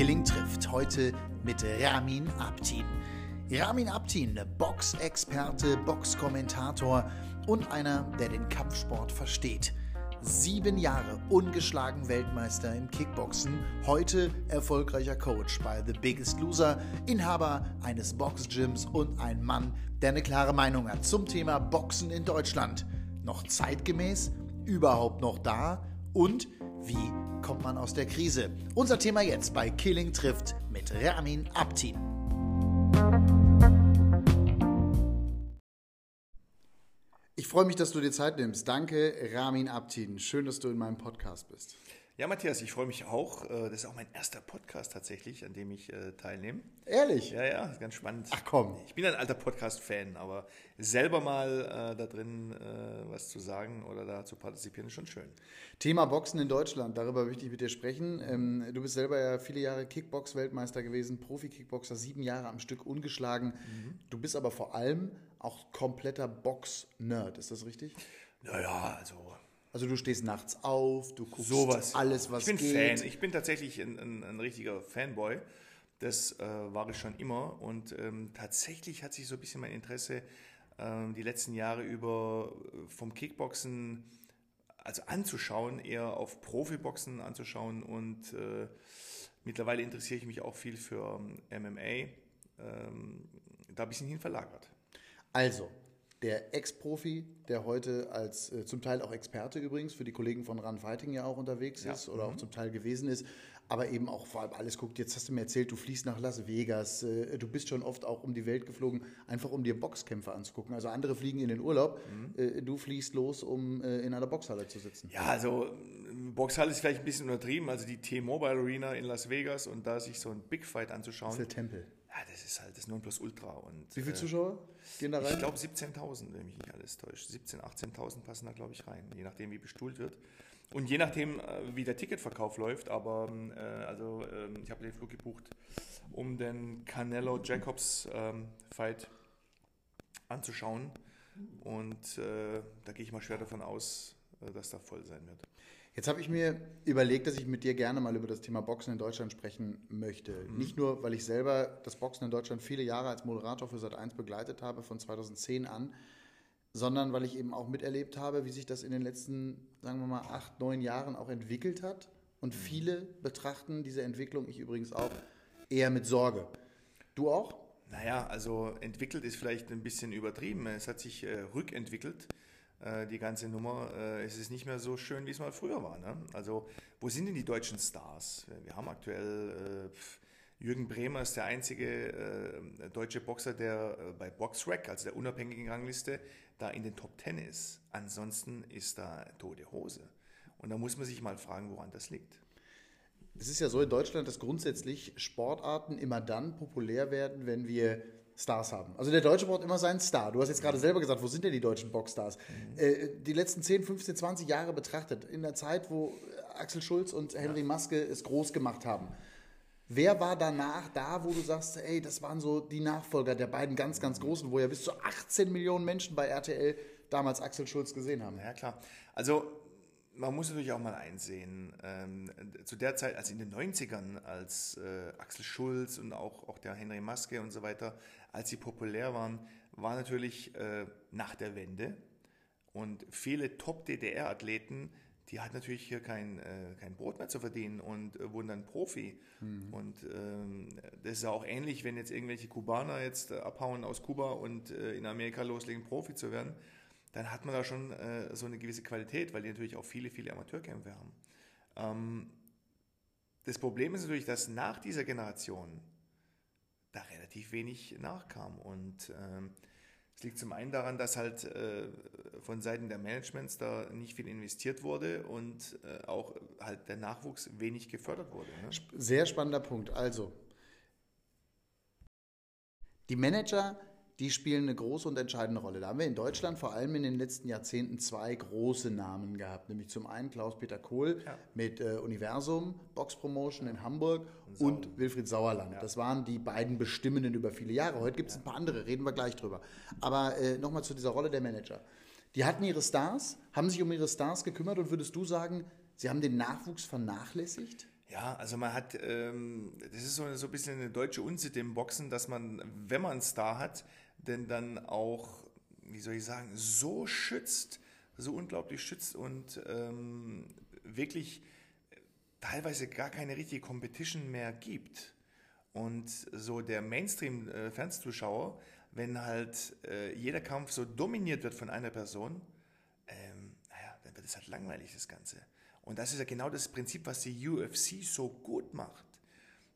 Killing trifft, heute mit Ramin Abtin. Ramin Abtin, Boxexperte, Boxkommentator und einer, der den Kampfsport versteht. 7 Jahre ungeschlagen Weltmeister im Kickboxen, heute erfolgreicher Coach bei The Biggest Loser, Inhaber eines Boxgyms und ein Mann, der eine klare Meinung hat zum Thema Boxen in Deutschland. Noch zeitgemäß, überhaupt noch da und wie kommt man aus der Krise? Unser Thema jetzt bei Killing trifft mit Ramin Abtin. Ich freue mich, dass du dir Zeit nimmst. Danke, Ramin Abtin. Schön, dass du in meinem Podcast bist. Ja, Matthias, ich freue mich auch. Das ist auch mein erster Podcast tatsächlich, an dem ich teilnehme. Ehrlich? Ja, das ist ganz spannend. Ach komm. Ich bin ein alter Podcast-Fan, aber selber mal da drin was zu sagen oder da zu partizipieren ist schon schön. Thema Boxen in Deutschland, darüber möchte ich mit dir sprechen. Du bist selber ja viele Jahre Kickbox-Weltmeister gewesen, Profi-Kickboxer, 7 Jahre am Stück ungeschlagen. Mhm. Du bist aber vor allem auch kompletter Box-Nerd, ist das richtig? Naja, also du stehst nachts auf, du guckst alles, was geht. Ich bin Fan. Ich bin tatsächlich ein richtiger Fanboy. Das war ich schon immer. Und tatsächlich hat sich so ein bisschen mein Interesse die letzten Jahre über vom Kickboxen, also anzuschauen, eher auf Profiboxen anzuschauen. Und mittlerweile interessiere ich mich auch viel für MMA. Da ein bisschen hin verlagert. Also, der Ex-Profi, der heute als zum Teil auch Experte übrigens für die Kollegen von Ran Fighting ja auch unterwegs ist oder auch zum Teil gewesen ist, aber eben auch vor allem alles guckt. Jetzt hast du mir erzählt, du fliegst nach Las Vegas, du bist schon oft auch um die Welt geflogen, einfach um dir Boxkämpfe anzugucken. Also andere fliegen in den Urlaub, du fliegst los, um in einer Boxhalle zu sitzen. Ja, also Boxhalle ist vielleicht ein bisschen untertrieben, also die T-Mobile Arena in Las Vegas und da sich so ein Big Fight anzuschauen. Das ist der Tempel. Ja, das ist halt das Nonplusultra. Und, wie viele Zuschauer gehen da rein? Ich glaube 17.000, wenn mich nicht alles täuscht. 17.000, 18.000 passen da, glaube ich, rein. Je nachdem, wie bestuhlt wird. Und je nachdem, wie der Ticketverkauf läuft. Aber ich habe den Flug gebucht, um den Canelo-Jacobs-Fight anzuschauen. Und da gehe ich mal schwer davon aus, dass da voll sein wird. Jetzt habe ich mir überlegt, dass ich mit dir gerne mal über das Thema Boxen in Deutschland sprechen möchte. Mhm. Nicht nur, weil ich selber das Boxen in Deutschland viele Jahre als Moderator für Sat.1 begleitet habe, von 2010 an, sondern weil ich eben auch miterlebt habe, wie sich das in den letzten, sagen wir mal, 8, 9 Jahren auch entwickelt hat. Und viele betrachten diese Entwicklung, ich übrigens auch, eher mit Sorge. Du auch? Naja, also entwickelt ist vielleicht ein bisschen übertrieben. Es hat sich rückentwickelt. Die ganze Nummer, es ist nicht mehr so schön, wie es mal früher war. Ne? Also, wo sind denn die deutschen Stars? Wir haben aktuell Jürgen Bremer ist der einzige deutsche Boxer, der bei BoxRec, also der unabhängigen Rangliste, da in den Top 10 ist. Ansonsten ist da tote Hose. Und da muss man sich mal fragen, woran das liegt. Es ist ja so in Deutschland, dass grundsätzlich Sportarten immer dann populär werden, wenn wir Stars haben. Also der Deutsche braucht immer seinen Star. Du hast jetzt gerade selber gesagt, wo sind denn die deutschen Boxstars? Die letzten 10, 15, 20 Jahre betrachtet, in der Zeit, wo Axel Schulz und Henry Maske es groß gemacht haben. Wer war danach da, wo du sagst, ey, das waren so die Nachfolger der beiden ganz, ganz Großen, wo ja bis zu 18 Millionen Menschen bei RTL damals Axel Schulz gesehen haben? Ja, klar. Also man muss natürlich auch mal einsehen, zu der Zeit, also in den 90ern, als Axel Schulz und auch der Henry Maske und so weiter, als sie populär waren, war natürlich nach der Wende und viele Top-DDR-Athleten, die hatten natürlich hier kein Brot mehr zu verdienen und wurden dann Profi. Mhm. Und das ist ja auch ähnlich, wenn jetzt irgendwelche Kubaner jetzt abhauen aus Kuba und in Amerika loslegen, Profi zu werden, dann hat man da schon so eine gewisse Qualität, weil die natürlich auch viele, viele Amateurkämpfe haben. Das Problem ist natürlich, dass nach dieser Generation da relativ wenig nachkam. Und es liegt zum einen daran, dass halt von Seiten der Managements da nicht viel investiert wurde und auch halt der Nachwuchs wenig gefördert wurde. Ne? Sehr spannender Punkt. Also, die Manager, die spielen eine große und entscheidende Rolle. Da haben wir in Deutschland vor allem in den letzten Jahrzehnten 2 große Namen gehabt. Nämlich zum einen Klaus-Peter Kohl mit Universum Box Promotion in Hamburg und Wilfried Sauerland. Ja. Das waren die beiden Bestimmenden über viele Jahre. Heute gibt es ein paar andere, reden wir gleich drüber. Aber nochmal zu dieser Rolle der Manager. Die hatten ihre Stars, haben sich um ihre Stars gekümmert und würdest du sagen, sie haben den Nachwuchs vernachlässigt? Ja, also man hat, das ist so ein bisschen eine deutsche Unsitte im Boxen, dass man, wenn man einen Star hat, denn dann auch, wie soll ich sagen, so schützt, so unglaublich schützt und wirklich teilweise gar keine richtige Competition mehr gibt. Und so der Mainstream-Fernsehzuschauer, wenn halt jeder Kampf so dominiert wird von einer Person, naja, dann wird es halt langweilig, das Ganze. Und das ist ja genau das Prinzip, was die UFC so gut macht,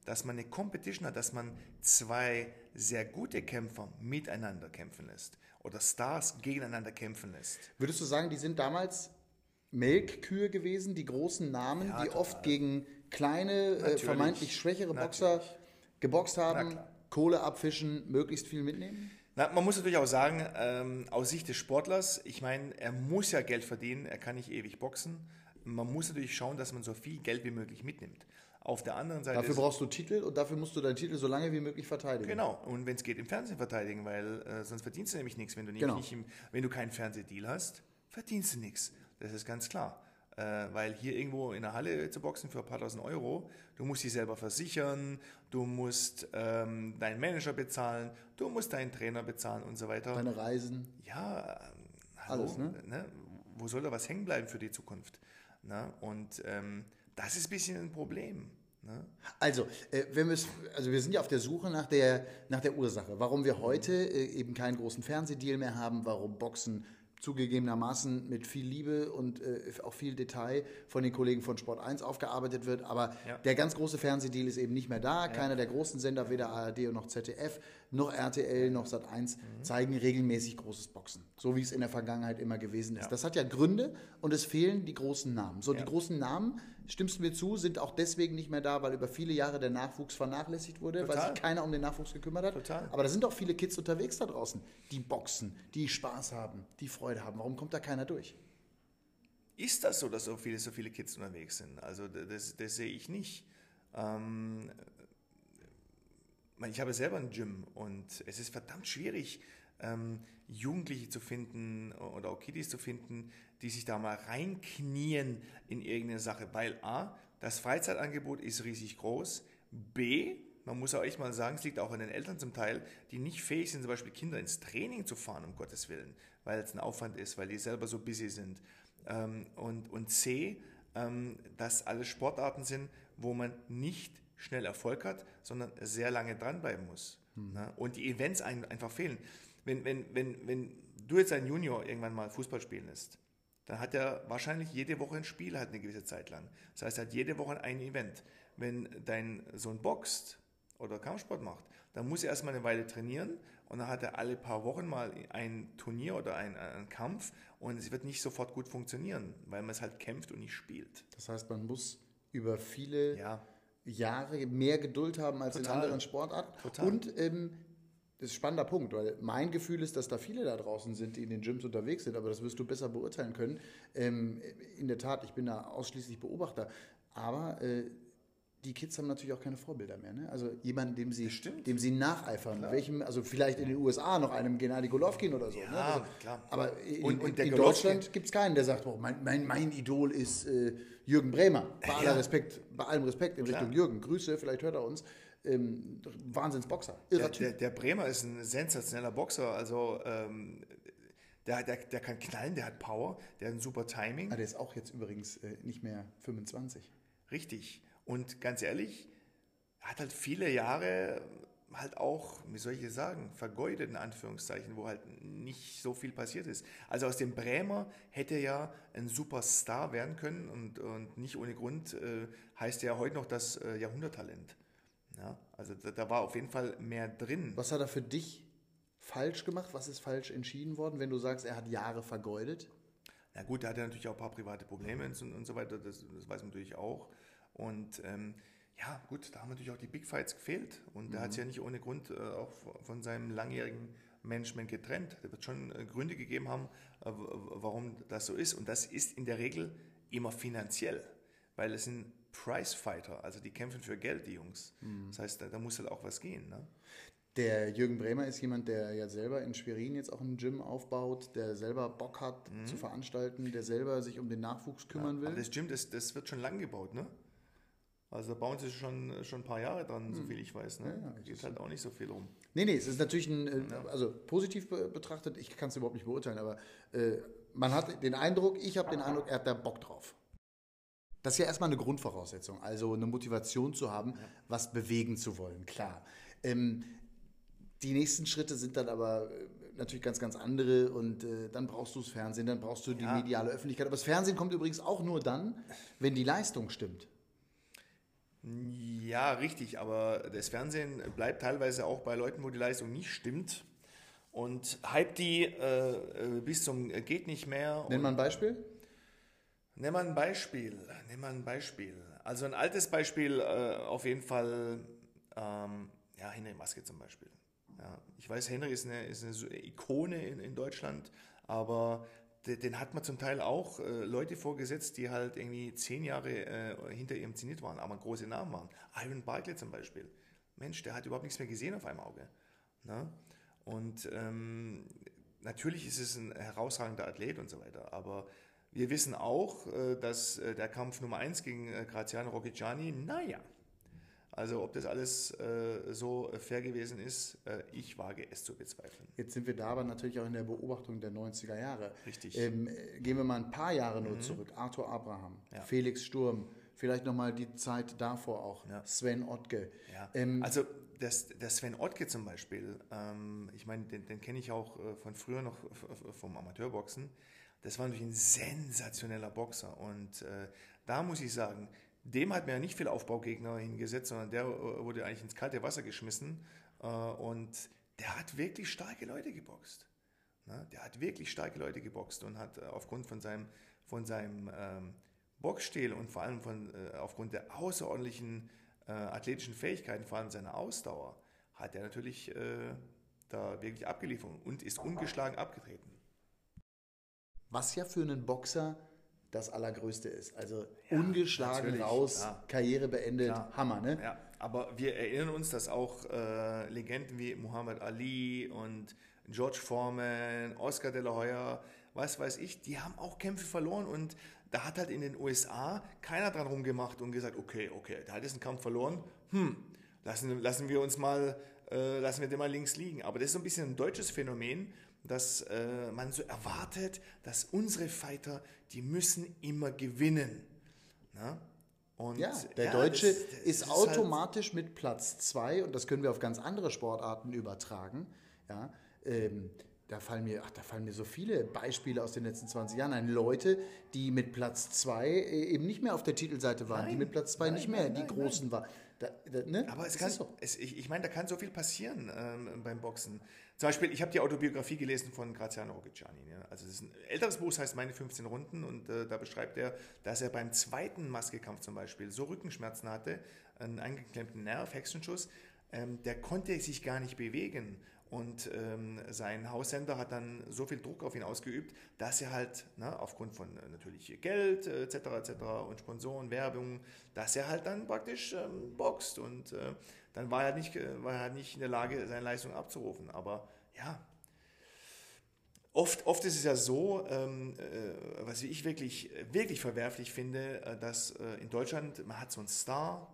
dass man eine Competition hat, dass man zwei sehr gute Kämpfer miteinander kämpfen lässt oder Stars gegeneinander kämpfen lässt. Würdest du sagen, die sind damals Melkkühe gewesen, die großen Namen, ja, die total oft gegen kleine, vermeintlich schwächere Boxer geboxt haben, Kohle abfischen, möglichst viel mitnehmen? Na, man muss natürlich auch sagen, aus Sicht des Sportlers, ich meine, er muss ja Geld verdienen, er kann nicht ewig boxen. Man muss natürlich schauen, dass man so viel Geld wie möglich mitnimmt. Auf der anderen Seite... Dafür brauchst du Titel und dafür musst du deinen Titel so lange wie möglich verteidigen. Genau, und wenn es geht, im Fernsehen verteidigen, weil sonst verdienst du nämlich nichts. Wenn du nämlich wenn du keinen Fernsehdeal hast, verdienst du nichts. Das ist ganz klar. Weil hier irgendwo in der Halle zu boxen für ein paar tausend Euro, du musst dich selber versichern, du musst deinen Manager bezahlen, du musst deinen Trainer bezahlen und so weiter. Deine Reisen. Ja, hallo, alles, ne? Wo soll da was hängen bleiben für die Zukunft? Na, und das ist ein bisschen ein Problem. Ne? Also, wir sind ja auf der Suche nach der Ursache, warum wir heute eben keinen großen Fernsehdeal mehr haben, warum Boxen zugegebenermaßen mit viel Liebe und auch viel Detail von den Kollegen von Sport1 aufgearbeitet wird. Aber der ganz große Fernsehdeal ist eben nicht mehr da. Ja. Keiner der großen Sender, weder ARD noch ZDF, noch RTL, noch Sat.1, zeigen regelmäßig großes Boxen. So wie es in der Vergangenheit immer gewesen ist. Ja. Das hat ja Gründe und es fehlen die großen Namen. So, die großen Namen, stimmst du mir zu, sind auch deswegen nicht mehr da, weil über viele Jahre der Nachwuchs vernachlässigt wurde, weil sich keiner um den Nachwuchs gekümmert hat. Total. Aber da sind auch viele Kids unterwegs da draußen, die boxen, die Spaß haben, die Freude haben. Warum kommt da keiner durch? Ist das so, dass so viele Kids unterwegs sind? Also das sehe ich nicht. Ich habe selber ein Gym und es ist verdammt schwierig, Jugendliche zu finden oder auch Kiddies zu finden, die sich da mal reinknien in irgendeine Sache, weil a, das Freizeitangebot ist riesig groß, b, man muss auch echt mal sagen, es liegt auch an den Eltern zum Teil, die nicht fähig sind, zum Beispiel Kinder ins Training zu fahren, um Gottes Willen, weil es ein Aufwand ist, weil die selber so busy sind, und c, dass alle Sportarten sind, wo man nicht schnell Erfolg hat, sondern sehr lange dranbleiben muss. Ne? Und die Events einfach fehlen. Wenn du jetzt einen Junior irgendwann mal Fußball spielen lässt, dann hat er wahrscheinlich jede Woche ein Spiel, eine gewisse Zeit lang. Das heißt, er hat jede Woche ein Event. Wenn dein Sohn boxt oder Kampfsport macht, dann muss er erstmal eine Weile trainieren und dann hat er alle paar Wochen mal ein Turnier oder einen Kampf und es wird nicht sofort gut funktionieren, weil man es halt kämpft und nicht spielt. Das heißt, man muss über viele Jahre mehr Geduld haben als in anderen Sportarten. Total. Und das ist ein spannender Punkt, weil mein Gefühl ist, dass da viele da draußen sind, die in den Gyms unterwegs sind, aber das wirst du besser beurteilen können. In der Tat, ich bin da ausschließlich Beobachter, aber die Kids haben natürlich auch keine Vorbilder mehr. Ne? Also jemanden, dem sie nacheifern. Welchem, also vielleicht in den USA noch einem Gennadi Golovkin oder so. Ja, ne? Also, klar. Aber in Deutschland gibt es keinen, der sagt, oh, mein Idol ist Jürgen Bremer. Bei allem Respekt in Richtung Jürgen. Grüße, vielleicht hört er uns. Wahnsinnsboxer. Der Bremer ist ein sensationeller Boxer. Also der kann knallen, der hat Power, der hat ein super Timing. Ah, der ist auch jetzt übrigens nicht mehr 25. Richtig. Und ganz ehrlich, hat halt viele Jahre halt auch, wie soll ich sagen, vergeudet in Anführungszeichen, wo halt nicht so viel passiert ist. Also aus dem Bremer hätte ja ein Superstar werden können und nicht ohne Grund heißt er ja heute noch das Jahrhunderttalent. Ja, also da war auf jeden Fall mehr drin. Was hat er für dich falsch gemacht? Was ist falsch entschieden worden, wenn du sagst, er hat Jahre vergeudet? Na gut, da hat er natürlich auch ein paar private Probleme und so weiter, das weiß man natürlich auch. Und da haben natürlich auch die Big Fights gefehlt. Und er hat es ja nicht ohne Grund auch von seinem langjährigen Management getrennt. Da wird schon Gründe gegeben haben, warum das so ist. Und das ist in der Regel immer finanziell, weil es sind Pricefighter, also die kämpfen für Geld, die Jungs. Mhm. Das heißt, da muss halt auch was gehen. Ne? Der Jürgen Bremer ist jemand, der ja selber in Schwerin jetzt auch ein Gym aufbaut, der selber Bock hat zu veranstalten, der selber sich um den Nachwuchs kümmern will. Aber das Gym, das wird schon lang gebaut, ne? Also bauen sie schon ein paar Jahre dran, soviel ich weiß. Ne? Ja, geht halt auch nicht so viel rum. Nee, es ist natürlich also positiv betrachtet, ich kann es überhaupt nicht beurteilen, aber ich habe den Eindruck, er hat da Bock drauf. Das ist ja erstmal eine Grundvoraussetzung, also eine Motivation zu haben, was bewegen zu wollen, klar. Die nächsten Schritte sind dann aber natürlich ganz, ganz andere und dann brauchst du das Fernsehen, dann brauchst du die mediale Öffentlichkeit. Aber das Fernsehen kommt übrigens auch nur dann, wenn die Leistung stimmt. Ja, richtig, aber das Fernsehen bleibt teilweise auch bei Leuten, wo die Leistung nicht stimmt und hype die bis zum geht nicht mehr. Nenn mal ein Beispiel. Also ein altes Beispiel auf jeden Fall, Henry Maske zum Beispiel. Ja, ich weiß, Henry ist eine Ikone in Deutschland, aber den hat man zum Teil auch Leute vorgesetzt, die halt irgendwie 10 Jahre hinter ihm zenit waren, aber große Namen waren. Ivan Barkley zum Beispiel. Mensch, der hat überhaupt nichts mehr gesehen auf einem Auge. Na? Und natürlich ist es ein herausragender Athlet und so weiter, aber wir wissen auch, dass der Kampf Nummer 1 gegen Graziano Rocchigiani, also ob das alles so fair gewesen ist, ich wage es zu bezweifeln. Jetzt sind wir da aber natürlich auch in der Beobachtung der 90er Jahre. Richtig. Gehen wir mal ein paar Jahre nur zurück. Arthur Abraham, Felix Sturm, vielleicht nochmal die Zeit davor auch, Sven Ottke. Ja. Also der Sven Ottke zum Beispiel, ich meine, den kenne ich auch von früher noch vom Amateurboxen. Das war natürlich ein sensationeller Boxer und da muss ich sagen, dem hat mir ja nicht viel Aufbaugegner hingesetzt, sondern der wurde eigentlich ins kalte Wasser geschmissen und der hat wirklich starke Leute geboxt. Ne? Der hat wirklich starke Leute geboxt und hat aufgrund von seinem Boxstil und vor allem aufgrund der außerordentlichen athletischen Fähigkeiten, vor allem seiner Ausdauer, hat er natürlich da wirklich abgeliefert und ist ungeschlagen abgetreten. Was ja für einen Boxer das Allergrößte ist. Also ungeschlagen raus, Karriere beendet, Hammer, ne? Ja, aber wir erinnern uns, dass auch Legenden wie Muhammad Ali und George Foreman, Oscar De La Hoya, was weiß ich, die haben auch Kämpfe verloren und da hat halt in den USA keiner dran rumgemacht und gesagt, okay, der hat jetzt einen Kampf verloren, lassen wir den mal links liegen. Aber das ist so ein bisschen ein deutsches Phänomen, dass man so erwartet, dass unsere Fighter, die müssen immer gewinnen. Na? Und der Deutsche ist automatisch halt mit Platz 2, und das können wir auf ganz andere Sportarten übertragen. Ja? Da fallen mir so viele Beispiele aus den letzten 20 Jahren ein. Leute, die mit Platz 2 eben nicht mehr auf der Titelseite waren, die mit Platz 2 nicht mehr die Großen waren. Ne? Aber da kann so viel passieren beim Boxen. Zum Beispiel, ich habe die Autobiografie gelesen von Graziano Rocchigiani. Ja? Also das ist ein älteres Buch, das heißt Meine 15 Runden. Und da beschreibt er, dass er beim zweiten Maskekampf zum Beispiel so Rückenschmerzen hatte, einen eingeklemmten Nerv, Hexenschuss. Der konnte sich gar nicht bewegen. Und sein Haussender hat dann so viel Druck auf ihn ausgeübt, dass er halt aufgrund von natürlich Geld etc. und Sponsoren, Werbung, dass er halt dann praktisch boxt. Und dann war er nicht in der Lage, seine Leistung abzurufen. Aber oft ist es ja so, was ich wirklich, wirklich verwerflich finde, dass in Deutschland, man hat so einen Star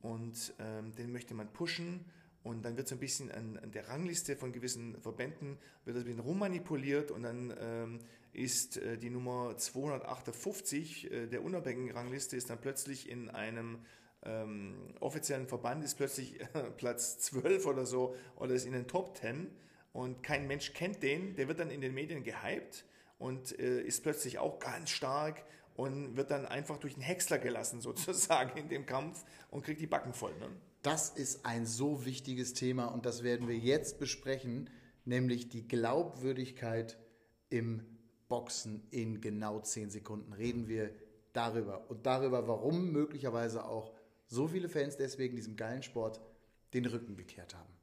und den möchte man pushen. Und dann wird so ein bisschen an der Rangliste von gewissen Verbänden wird das ein bisschen rummanipuliert und dann ist die Nummer 258 der unabhängigen Rangliste ist dann plötzlich in einem offiziellen Verband ist plötzlich Platz 12 oder so oder ist in den Top 10 und kein Mensch kennt den, der wird dann in den Medien gehypt und ist plötzlich auch ganz stark und wird dann einfach durch den Häcksler gelassen sozusagen in dem Kampf und kriegt die Backen voll, ne? Das ist ein so wichtiges Thema und das werden wir jetzt besprechen, nämlich die Glaubwürdigkeit im Boxen. In genau 10 Sekunden reden wir darüber und darüber, warum möglicherweise auch so viele Fans deswegen diesem geilen Sport den Rücken gekehrt haben.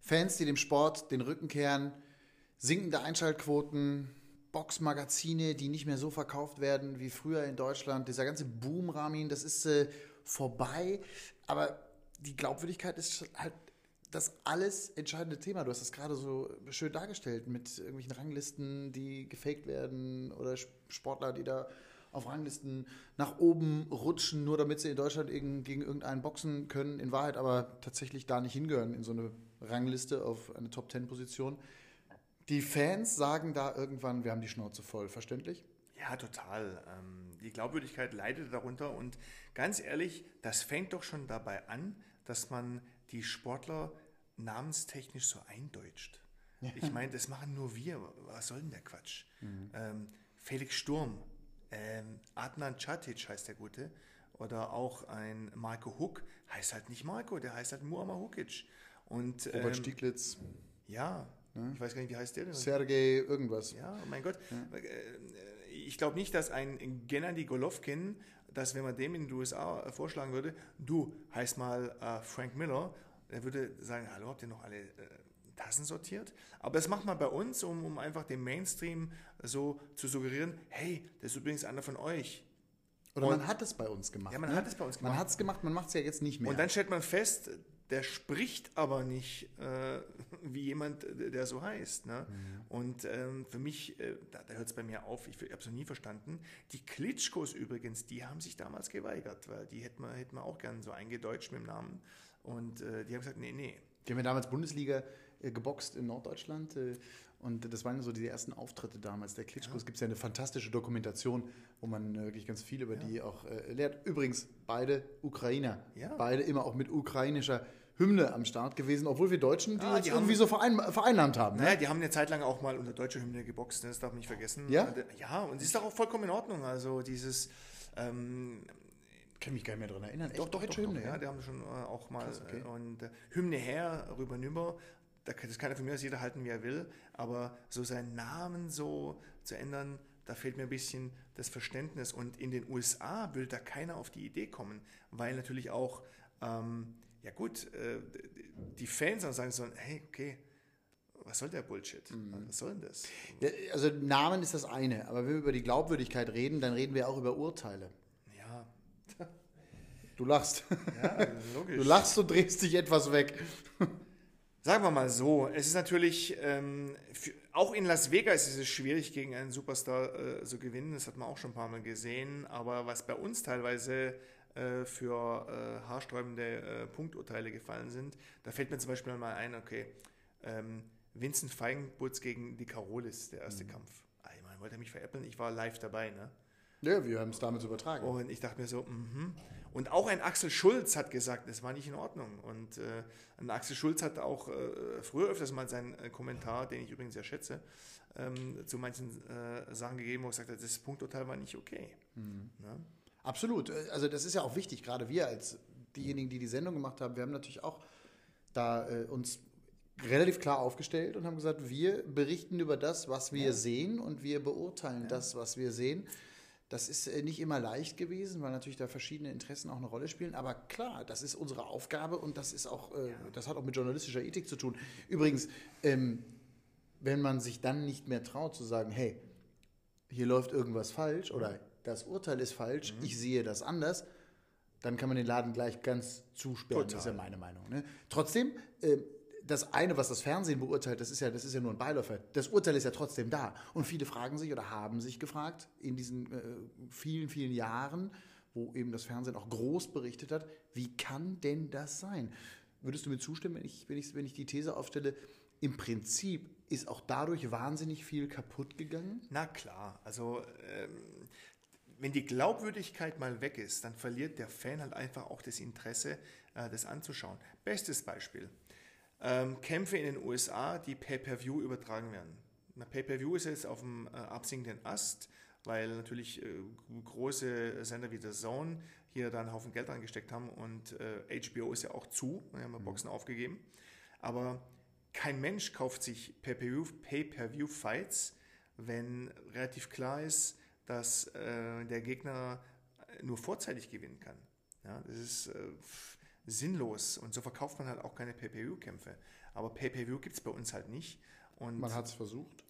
Fans, die dem Sport den Rücken kehren, sinkende Einschaltquoten, Boxmagazine, die nicht mehr so verkauft werden wie früher in Deutschland. Dieser ganze Boom, Ramin, das ist vorbei. Aber die Glaubwürdigkeit ist halt das alles entscheidende Thema. Du hast das gerade so schön dargestellt mit irgendwelchen Ranglisten, die gefaked werden oder Sportler, die da auf Ranglisten nach oben rutschen, nur damit sie in Deutschland gegen irgendeinen boxen können, in Wahrheit aber tatsächlich da nicht hingehören in so eine Rangliste auf eine Top-10-Position. Die Fans sagen da irgendwann, wir haben die Schnauze voll, verständlich? Ja, total. Die Glaubwürdigkeit leidet darunter und ganz ehrlich, das fängt doch schon dabei an, dass man die Sportler namenstechnisch so eindeutscht. Ja. Ich meine, das machen nur wir. Was soll denn der Quatsch? Mhm. Felix Sturm, Adnan Čatic heißt der Gute, oder auch ein Marco Huck heißt halt nicht Marco, der heißt halt Muammar Hukic. Und Robert Stieglitz. Ja, ne? Ich weiß gar nicht, wie heißt der denn? Sergei irgendwas. Ja, mein Gott. Ja. Ich glaube nicht, dass ein Gennadi Golovkin, dass wenn man dem in den USA vorschlagen würde, du heißt mal Frank Miller, der würde sagen, hallo, habt ihr noch alle Tassen sortiert? Aber das macht man bei uns, um einfach dem Mainstream so zu suggerieren, hey, das ist übrigens einer von euch. Oder man hat es bei uns gemacht. Ja, man hat es bei uns gemacht. Man hat es gemacht, man macht es ja jetzt nicht mehr. Und dann stellt man fest, der spricht aber nicht wie jemand, der so heißt. Ne? Mhm. Und für mich, da hört es bei mir auf, ich habe es noch nie verstanden. Die Klitschkos übrigens, die haben sich damals geweigert, weil die hätten wir auch gern so eingedeutscht mit dem Namen. Und die haben gesagt, nee, nee. Die haben ja damals Bundesliga geboxt in Norddeutschland und das waren so die ersten Auftritte damals. Der Klitschkos, ja. Gibt es ja eine fantastische Dokumentation, wo man wirklich ganz viel über die auch lehrt. Übrigens, beide Ukrainer, beide immer auch mit ukrainischer Hymne am Start gewesen, obwohl wir Deutschen die uns irgendwie so vereinnahmt haben. Naja, die haben eine Zeit lang auch mal unter deutscher Hymne geboxt, das darf man nicht vergessen. Ja? Ja, und es ist doch auch vollkommen in Ordnung, also dieses... Ich kann mich gar nicht mehr daran erinnern. Doch, Hymne. Ja, die haben schon auch mal. Krass, okay. Und Hymne her, rüber, nüber. Das kann ja von mir aus jeder halten, wie er will. Aber so seinen Namen so zu ändern, da fehlt mir ein bisschen das Verständnis. Und in den USA will da keiner auf die Idee kommen, weil natürlich auch, die Fans dann sagen sollen, hey, okay, was soll der Bullshit? Mhm. Was soll denn das? Also Namen ist das eine. Aber wenn wir über die Glaubwürdigkeit reden, dann reden wir auch über Urteile. Du lachst. Ja, logisch. Du lachst und drehst dich etwas weg. Sagen wir mal so, es ist natürlich, auch in Las Vegas ist es schwierig, gegen einen Superstar zu gewinnen. Das hat man auch schon ein paar Mal gesehen. Aber was bei uns teilweise für haarsträubende Punkturteile gefallen sind, da fällt mir zum Beispiel mal ein, okay, Vincent Feigenbutz gegen die Karolis, der erste Kampf. Ich meine, wollte er mich veräppeln? Ich war live dabei, ne? Ja, wir haben es damals übertragen. Und ich dachte mir so, Und auch ein Axel Schulz hat gesagt, das war nicht in Ordnung. Und ein Axel Schulz hat auch früher öfters mal seinen Kommentar, den ich übrigens sehr schätze, zu manchen Sachen gegeben, wo er gesagt hat, das Punkturteil war nicht okay. Mhm. Ja? Absolut. Also das ist ja auch wichtig, gerade wir als diejenigen, die die Sendung gemacht haben, wir haben natürlich auch da uns relativ klar aufgestellt und haben gesagt, wir berichten über das, was wir sehen und wir beurteilen das, was wir sehen. Das ist nicht immer leicht gewesen, weil natürlich da verschiedene Interessen auch eine Rolle spielen. Aber klar, das ist unsere Aufgabe und das ist auch, das hat auch mit journalistischer Ethik zu tun. Übrigens, wenn man sich dann nicht mehr traut zu sagen, hey, hier läuft irgendwas falsch oder das Urteil ist falsch, ich sehe das anders, dann kann man den Laden gleich ganz zusperren. Total. Das ist ja meine Meinung. Ne? Trotzdem, das eine, was das Fernsehen beurteilt, das ist ja nur ein Beiläufer. Das Urteil ist ja trotzdem da. Und viele fragen sich oder haben sich gefragt in diesen vielen, vielen Jahren, wo eben das Fernsehen auch groß berichtet hat, wie kann denn das sein? Würdest du mir zustimmen, wenn ich die These aufstelle, im Prinzip ist auch dadurch wahnsinnig viel kaputt gegangen? Na klar, also wenn die Glaubwürdigkeit mal weg ist, dann verliert der Fan halt einfach auch das Interesse, das anzuschauen. Bestes Beispiel. Kämpfe in den USA, die Pay-Per-View übertragen werden. Na, Pay-Per-View ist jetzt auf dem absinkenden Ast, weil natürlich große Sender wie The Zone hier da einen Haufen Geld reingesteckt haben und HBO ist ja auch zu, wir haben Boxen aufgegeben. Aber kein Mensch kauft sich Pay-Per-View-Fights, wenn relativ klar ist, dass der Gegner nur vorzeitig gewinnen kann. Ja, das ist... sinnlos und so verkauft man halt auch keine Pay-Per-View-Kämpfe. Aber Pay-Per-View gibt es bei uns halt nicht. Und man hat es versucht?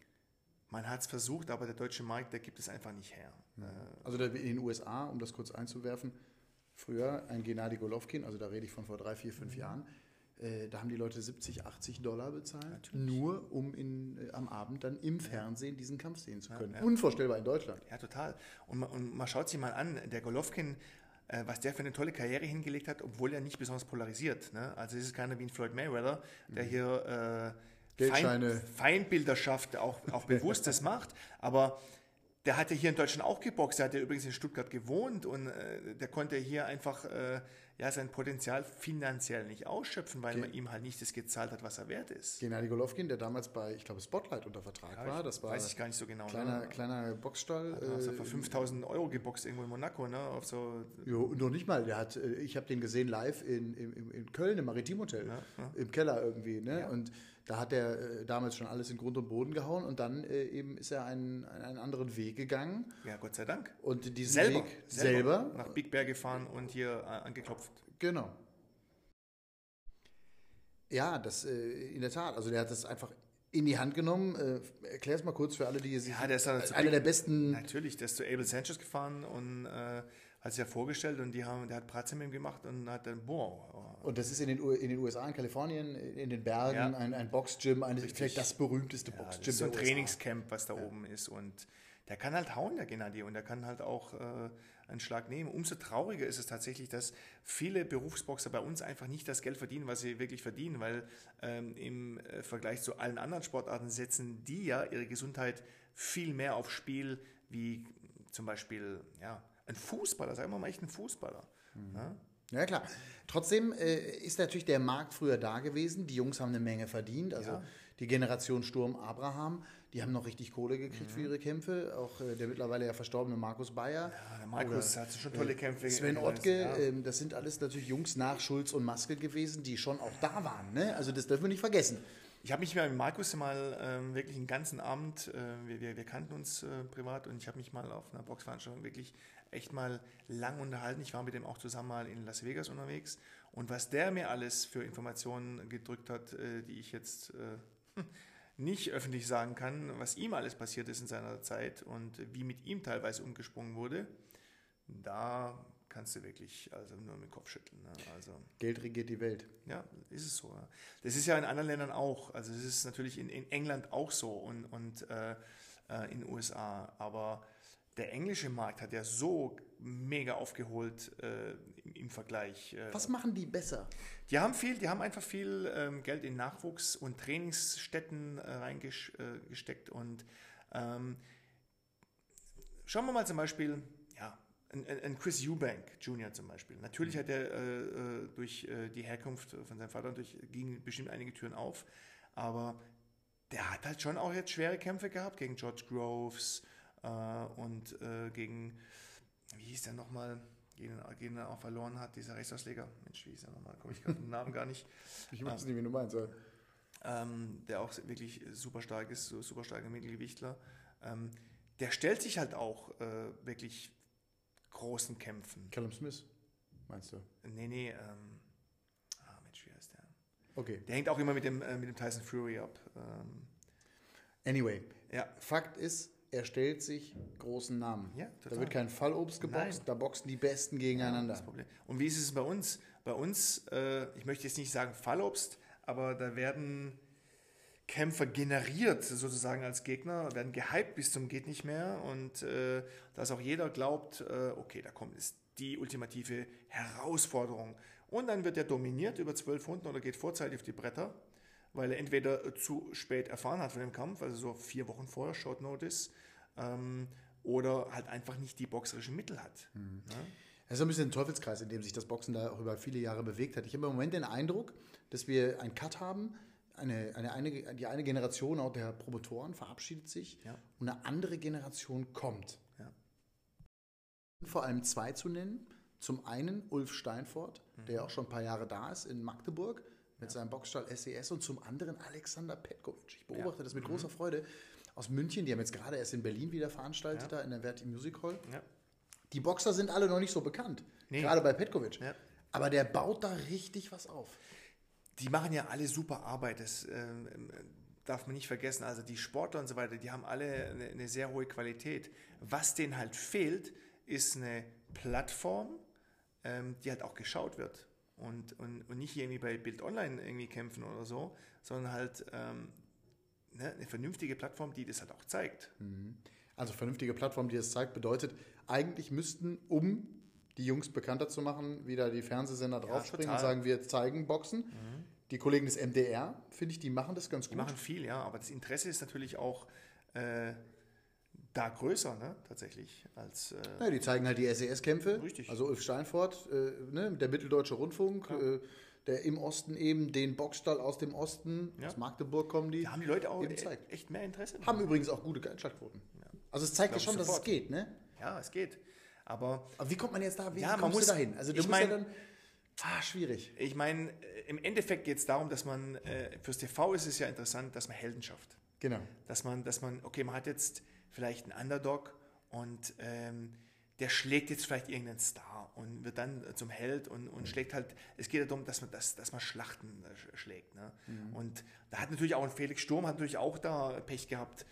Man hat es versucht, aber der deutsche Markt, der gibt es einfach nicht her. Also in den USA, um das kurz einzuwerfen, früher ein Gennadi Golovkin, also da rede ich von vor 3, 4, 5 Jahren, Da haben die Leute $70, $80 bezahlt, natürlich, nur um am Abend dann im Fernsehen diesen Kampf sehen zu können. Ja, ja. Unvorstellbar in Deutschland. Ja, total. Und man schaut sich mal an, der Golovkin, was der für eine tolle Karriere hingelegt hat, obwohl er nicht besonders polarisiert. Ne? Also es ist keiner wie ein Floyd Mayweather, der hier Feindbilder schafft, auch bewusst das macht, aber... Der hat ja hier in Deutschland auch geboxt, der hat ja übrigens in Stuttgart gewohnt und der konnte hier einfach sein Potenzial finanziell nicht ausschöpfen, weil man ihm halt nicht das gezahlt hat, was er wert ist. Gennadi Golovkin, der damals bei, ich glaube, Spotlight unter Vertrag war, das war, weiß ich gar nicht so genau, kleiner Boxstall. Er hat für 5.000 € geboxt irgendwo in Monaco, ne? Auf so noch nicht mal, der hat, ich habe den gesehen live in Köln im Maritimhotel, im Keller irgendwie, ne? Ja. Und da hat er damals schon alles in Grund und Boden gehauen und dann eben ist er einen anderen Weg gegangen. Ja, Gott sei Dank. Und diesen Weg selber nach Big Bear gefahren und hier angeklopft. Genau. Ja, das in der Tat. Also der hat das einfach in die Hand genommen. Erklär es mal kurz für alle, die sich... Ja, der ist einer der besten... Natürlich, der ist zu Abel Sanchez gefahren und... hat sich ja vorgestellt und der hat Pratze mit ihm gemacht und hat dann, boah. Und das ist in den USA, in Kalifornien, in den Bergen, ein Boxgym, vielleicht das berühmteste Boxgym. Das ist so ein Trainingscamp, was da oben ist, und der kann halt hauen, der Gennadi, und der kann halt auch einen Schlag nehmen. Umso trauriger ist es tatsächlich, dass viele Berufsboxer bei uns einfach nicht das Geld verdienen, was sie wirklich verdienen, weil im Vergleich zu allen anderen Sportarten setzen die ja ihre Gesundheit viel mehr aufs Spiel, wie zum Beispiel, ein Fußballer, sagen wir mal echt ein Fußballer. Mhm. Ja klar. Trotzdem ist natürlich der Markt früher da gewesen. Die Jungs haben eine Menge verdient. Also die Generation Sturm, Abraham, die haben noch richtig Kohle gekriegt für ihre Kämpfe. Auch der mittlerweile verstorbene Markus Bayer. Ja, der Markus hat schon tolle Kämpfe. Sven Ottke, das sind alles natürlich Jungs nach Schulz und Maske gewesen, die schon auch da waren. Ne? Also das dürfen wir nicht vergessen. Ich habe mich mit Markus mal wirklich einen ganzen Abend, wir kannten uns privat, und ich habe mich mal auf einer Boxveranstaltung wirklich echt mal lang unterhalten. Ich war mit dem auch zusammen mal in Las Vegas unterwegs, und was der mir alles für Informationen gedrückt hat, die ich jetzt nicht öffentlich sagen kann, was ihm alles passiert ist in seiner Zeit und wie mit ihm teilweise umgesprungen wurde, da kannst du wirklich nur mit dem Kopf schütteln. Ne? Also, Geld regiert die Welt. Ja, ist es so. Ne? Das ist ja in anderen Ländern auch. Also es ist natürlich in England auch so und in den USA, aber der englische Markt hat ja so mega aufgeholt im Vergleich. Was machen die besser? Die haben einfach viel Geld in Nachwuchs- und Trainingsstätten reingesteckt. Und schauen wir mal zum Beispiel, ein Chris Eubank Jr. zum Beispiel. Natürlich hat er durch die Herkunft von seinem Vater gingen bestimmt einige Türen auf, aber der hat halt schon auch jetzt schwere Kämpfe gehabt gegen George Groves, und gegen, wie hieß der nochmal, gegen den er auch verloren hat, dieser Rechtsausleger. Mensch, wie hieß der nochmal? Komme ich gerade den Namen gar nicht. Ich weiß nicht, wie du meinst. Der auch wirklich super stark ist, so super starker Mittelgewichtler. Der stellt sich halt auch wirklich großen Kämpfen. Callum Smith, meinst du? Nee. Mensch, wie heißt der? Okay. Der hängt auch immer mit dem Tyson Fury ab. Anyway, Fakt ist, er stellt sich großen Namen. Ja, total. Da wird kein Fallobst geboxt, da boxen die Besten gegeneinander. Das Problem. Und wie ist es bei uns? Bei uns, ich möchte jetzt nicht sagen Fallobst, aber da werden Kämpfer generiert sozusagen als Gegner, werden gehypt bis zum geht nicht mehr, und dass auch jeder glaubt, da kommt jetzt die ultimative Herausforderung. Und dann wird er dominiert über 12 Runden oder geht vorzeitig auf die Bretter, weil er entweder zu spät erfahren hat von dem Kampf, also so 4 Wochen vorher, Short Notice, oder halt einfach nicht die boxerischen Mittel hat. Mhm. Ja? Das ist ein bisschen ein Teufelskreis, in dem sich das Boxen da auch über viele Jahre bewegt hat. Ich habe im Moment den Eindruck, dass wir einen Cut haben, die eine Generation auch der Promotoren verabschiedet sich und eine andere Generation kommt. Ja. Vor allem 2 zu nennen. Zum einen Ulf Steinfort, der ja auch schon ein paar Jahre da ist in Magdeburg mit seinem Boxstall SES, und zum anderen Alexander Petkovic. Ich beobachte das mit großer Freude aus München. Die haben jetzt gerade erst in Berlin wieder veranstaltet, da in der Verdi Music Hall. Ja. Die Boxer sind alle noch nicht so bekannt, gerade bei Petkovic. Ja. Aber der baut da richtig was auf. Die machen ja alle super Arbeit, das darf man nicht vergessen. Also die Sportler und so weiter, die haben alle eine sehr hohe Qualität. Was denen halt fehlt, ist eine Plattform, die halt auch geschaut wird. und nicht irgendwie bei Bild Online irgendwie kämpfen oder so, sondern halt eine vernünftige Plattform, die das halt auch zeigt. Also vernünftige Plattform, die das zeigt, bedeutet, eigentlich müssten, um die Jungs bekannter zu machen, wieder die Fernsehsender draufspringen und sagen, wir zeigen Boxen. Die Kollegen des MDR, finde ich, die machen das ganz gut. Die machen viel, ja, aber das Interesse ist natürlich auch da größer, ne, tatsächlich. Als, ja, die zeigen halt die SES-Kämpfe, also Ulf Steinfort, ne, der Mitteldeutsche Rundfunk, ja. Der im Osten eben, den Boxstall aus dem Osten, ja. Aus Magdeburg kommen die. Da haben die Leute auch echt mehr Interesse. Haben übrigens auch gute Einschaltquoten. Ja. Also es zeigt ja schon, dass es geht, ne? Ja, es geht. Aber wie kommt man jetzt da hin? Ja, man muss da hin. Also du musst ja dann... schwierig. Ich meine, im Endeffekt geht es darum, dass man, fürs TV ist es ja interessant, dass man Helden schafft. Genau. Dass man, okay, man hat jetzt vielleicht einen Underdog und der schlägt jetzt vielleicht irgendeinen Star und wird dann zum Held und schlägt halt, es geht ja darum, dass man Schlachten schlägt. Ne? Mhm. Und da hat natürlich auch ein Felix Sturm, hat natürlich auch da Pech gehabt,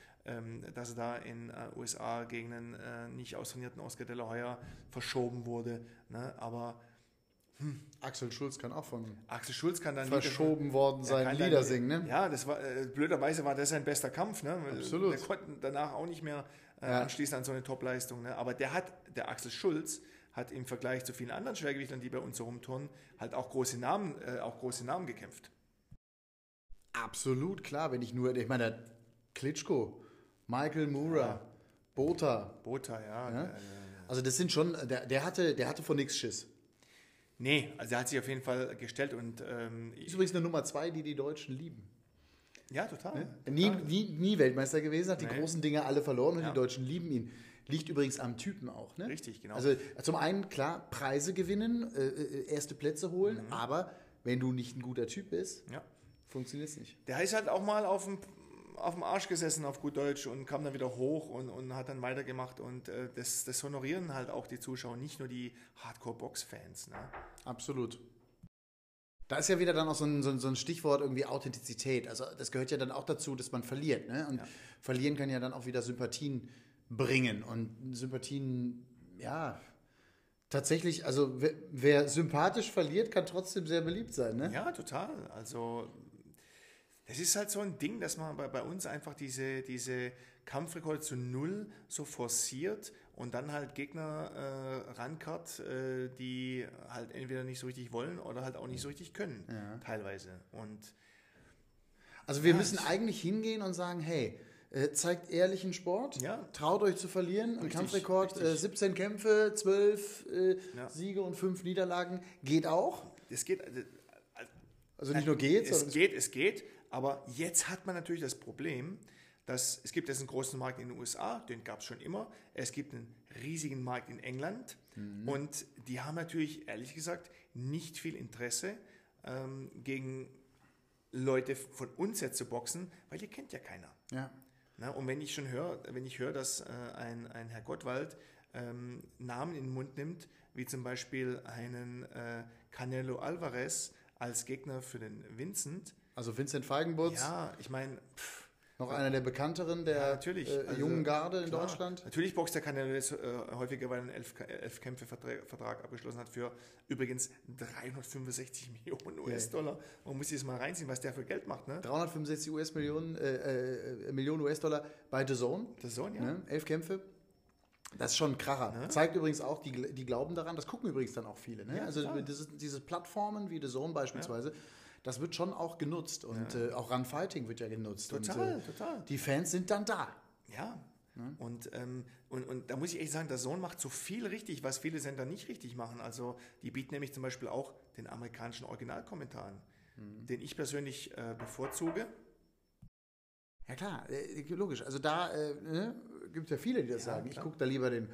dass er da in USA gegen einen nicht austrainierten Oscar De La Hoya verschoben wurde. Ne? Aber Axel Schulz kann auch dann verschoben worden sein, Lieder singen, ne? Ja, das war blöderweise war das sein bester Kampf, ne? Absolut. Wir konnten danach auch nicht mehr anschließen an so eine Topleistung, ne? Aber der Axel Schulz hat im Vergleich zu vielen anderen Schwergewichtern, die bei uns so rumturnen, halt auch große Namen gekämpft. Absolut, klar, ich meine Klitschko, Michael Moura, ja. Botha, ja. Ja? Also das sind schon der hatte vor nichts Schiss. Nee, also er hat sich auf jeden Fall gestellt und... ist übrigens eine Nummer 2, die Deutschen lieben. Ja, total. Ne? Total. Nie Weltmeister gewesen, hat die großen Dinge alle verloren und die Deutschen lieben ihn. Liegt übrigens am Typen auch. Ne? Richtig, genau. Also zum einen, klar, Preise gewinnen, erste Plätze holen, aber wenn du nicht ein guter Typ bist, funktioniert es nicht. Der ist halt auch mal auf dem Arsch gesessen, auf gut Deutsch, und kam dann wieder hoch und hat dann weitergemacht und das honorieren halt auch die Zuschauer, nicht nur die Hardcore-Box-Fans. Ne? Absolut. Da ist ja wieder dann auch so ein Stichwort irgendwie Authentizität. Also das gehört ja dann auch dazu, dass man verliert. Ne? Und verlieren kann ja dann auch wieder Sympathien bringen. Und Sympathien, ja, tatsächlich, also wer sympathisch verliert, kann trotzdem sehr beliebt sein. Ne? Ja, total. Also... Es ist halt so ein Ding, dass man bei uns einfach diese Kampfrekorde zu null so forciert und dann halt Gegner rankart, die halt entweder nicht so richtig wollen oder halt auch nicht so richtig können, teilweise. Und also wir müssen eigentlich hingehen und sagen, hey, zeigt ehrlichen Sport, traut euch zu verlieren, ein Kampfrekord, 17 Kämpfe, 12 Siege und 5 Niederlagen, geht auch. Es geht, also nicht nur geht, sondern es geht. Aber jetzt hat man natürlich das Problem, dass es gibt jetzt einen großen Markt in den USA, den gab es schon immer. Es gibt einen riesigen Markt in England und die haben natürlich, ehrlich gesagt, nicht viel Interesse gegen Leute von uns jetzt zu boxen, weil die kennt ja keiner. Ja. Na, und wenn ich höre, dass ein Herr Gottwald Namen in den Mund nimmt, wie zum Beispiel einen Canelo Alvarez als Gegner für den Vincent, also Vincent Feigenbutz, ja, ich meine... Noch einer der bekannteren, der jungen Garde in Deutschland. Natürlich boxt der Kanal jetzt häufiger, weil er einen 11-Kämpfe-Vertrag abgeschlossen hat für übrigens 365 Millionen US-Dollar. Man muss jetzt mal reinziehen, was der für Geld macht. Ne? 365 Millionen US-Dollar bei The Zone. The Zone, ja. Ne? 11 Kämpfe. Das ist schon ein Kracher. Ne? Zeigt übrigens auch, die glauben daran. Das gucken übrigens dann auch viele. Ne? Ja, also diese Plattformen wie The Zone beispielsweise... Ja. Das wird schon auch genutzt und auch Ran Fighting wird ja genutzt. Total, und, total. Die Fans sind dann da. Ja, und da muss ich echt sagen, der Sohn macht so viel richtig, was viele Sender nicht richtig machen. Also die bieten nämlich zum Beispiel auch den amerikanischen Originalkommentar an, den ich persönlich bevorzuge. Ja klar, logisch. Also da gibt es ja viele, die das sagen. Klar. Ich gucke da lieber den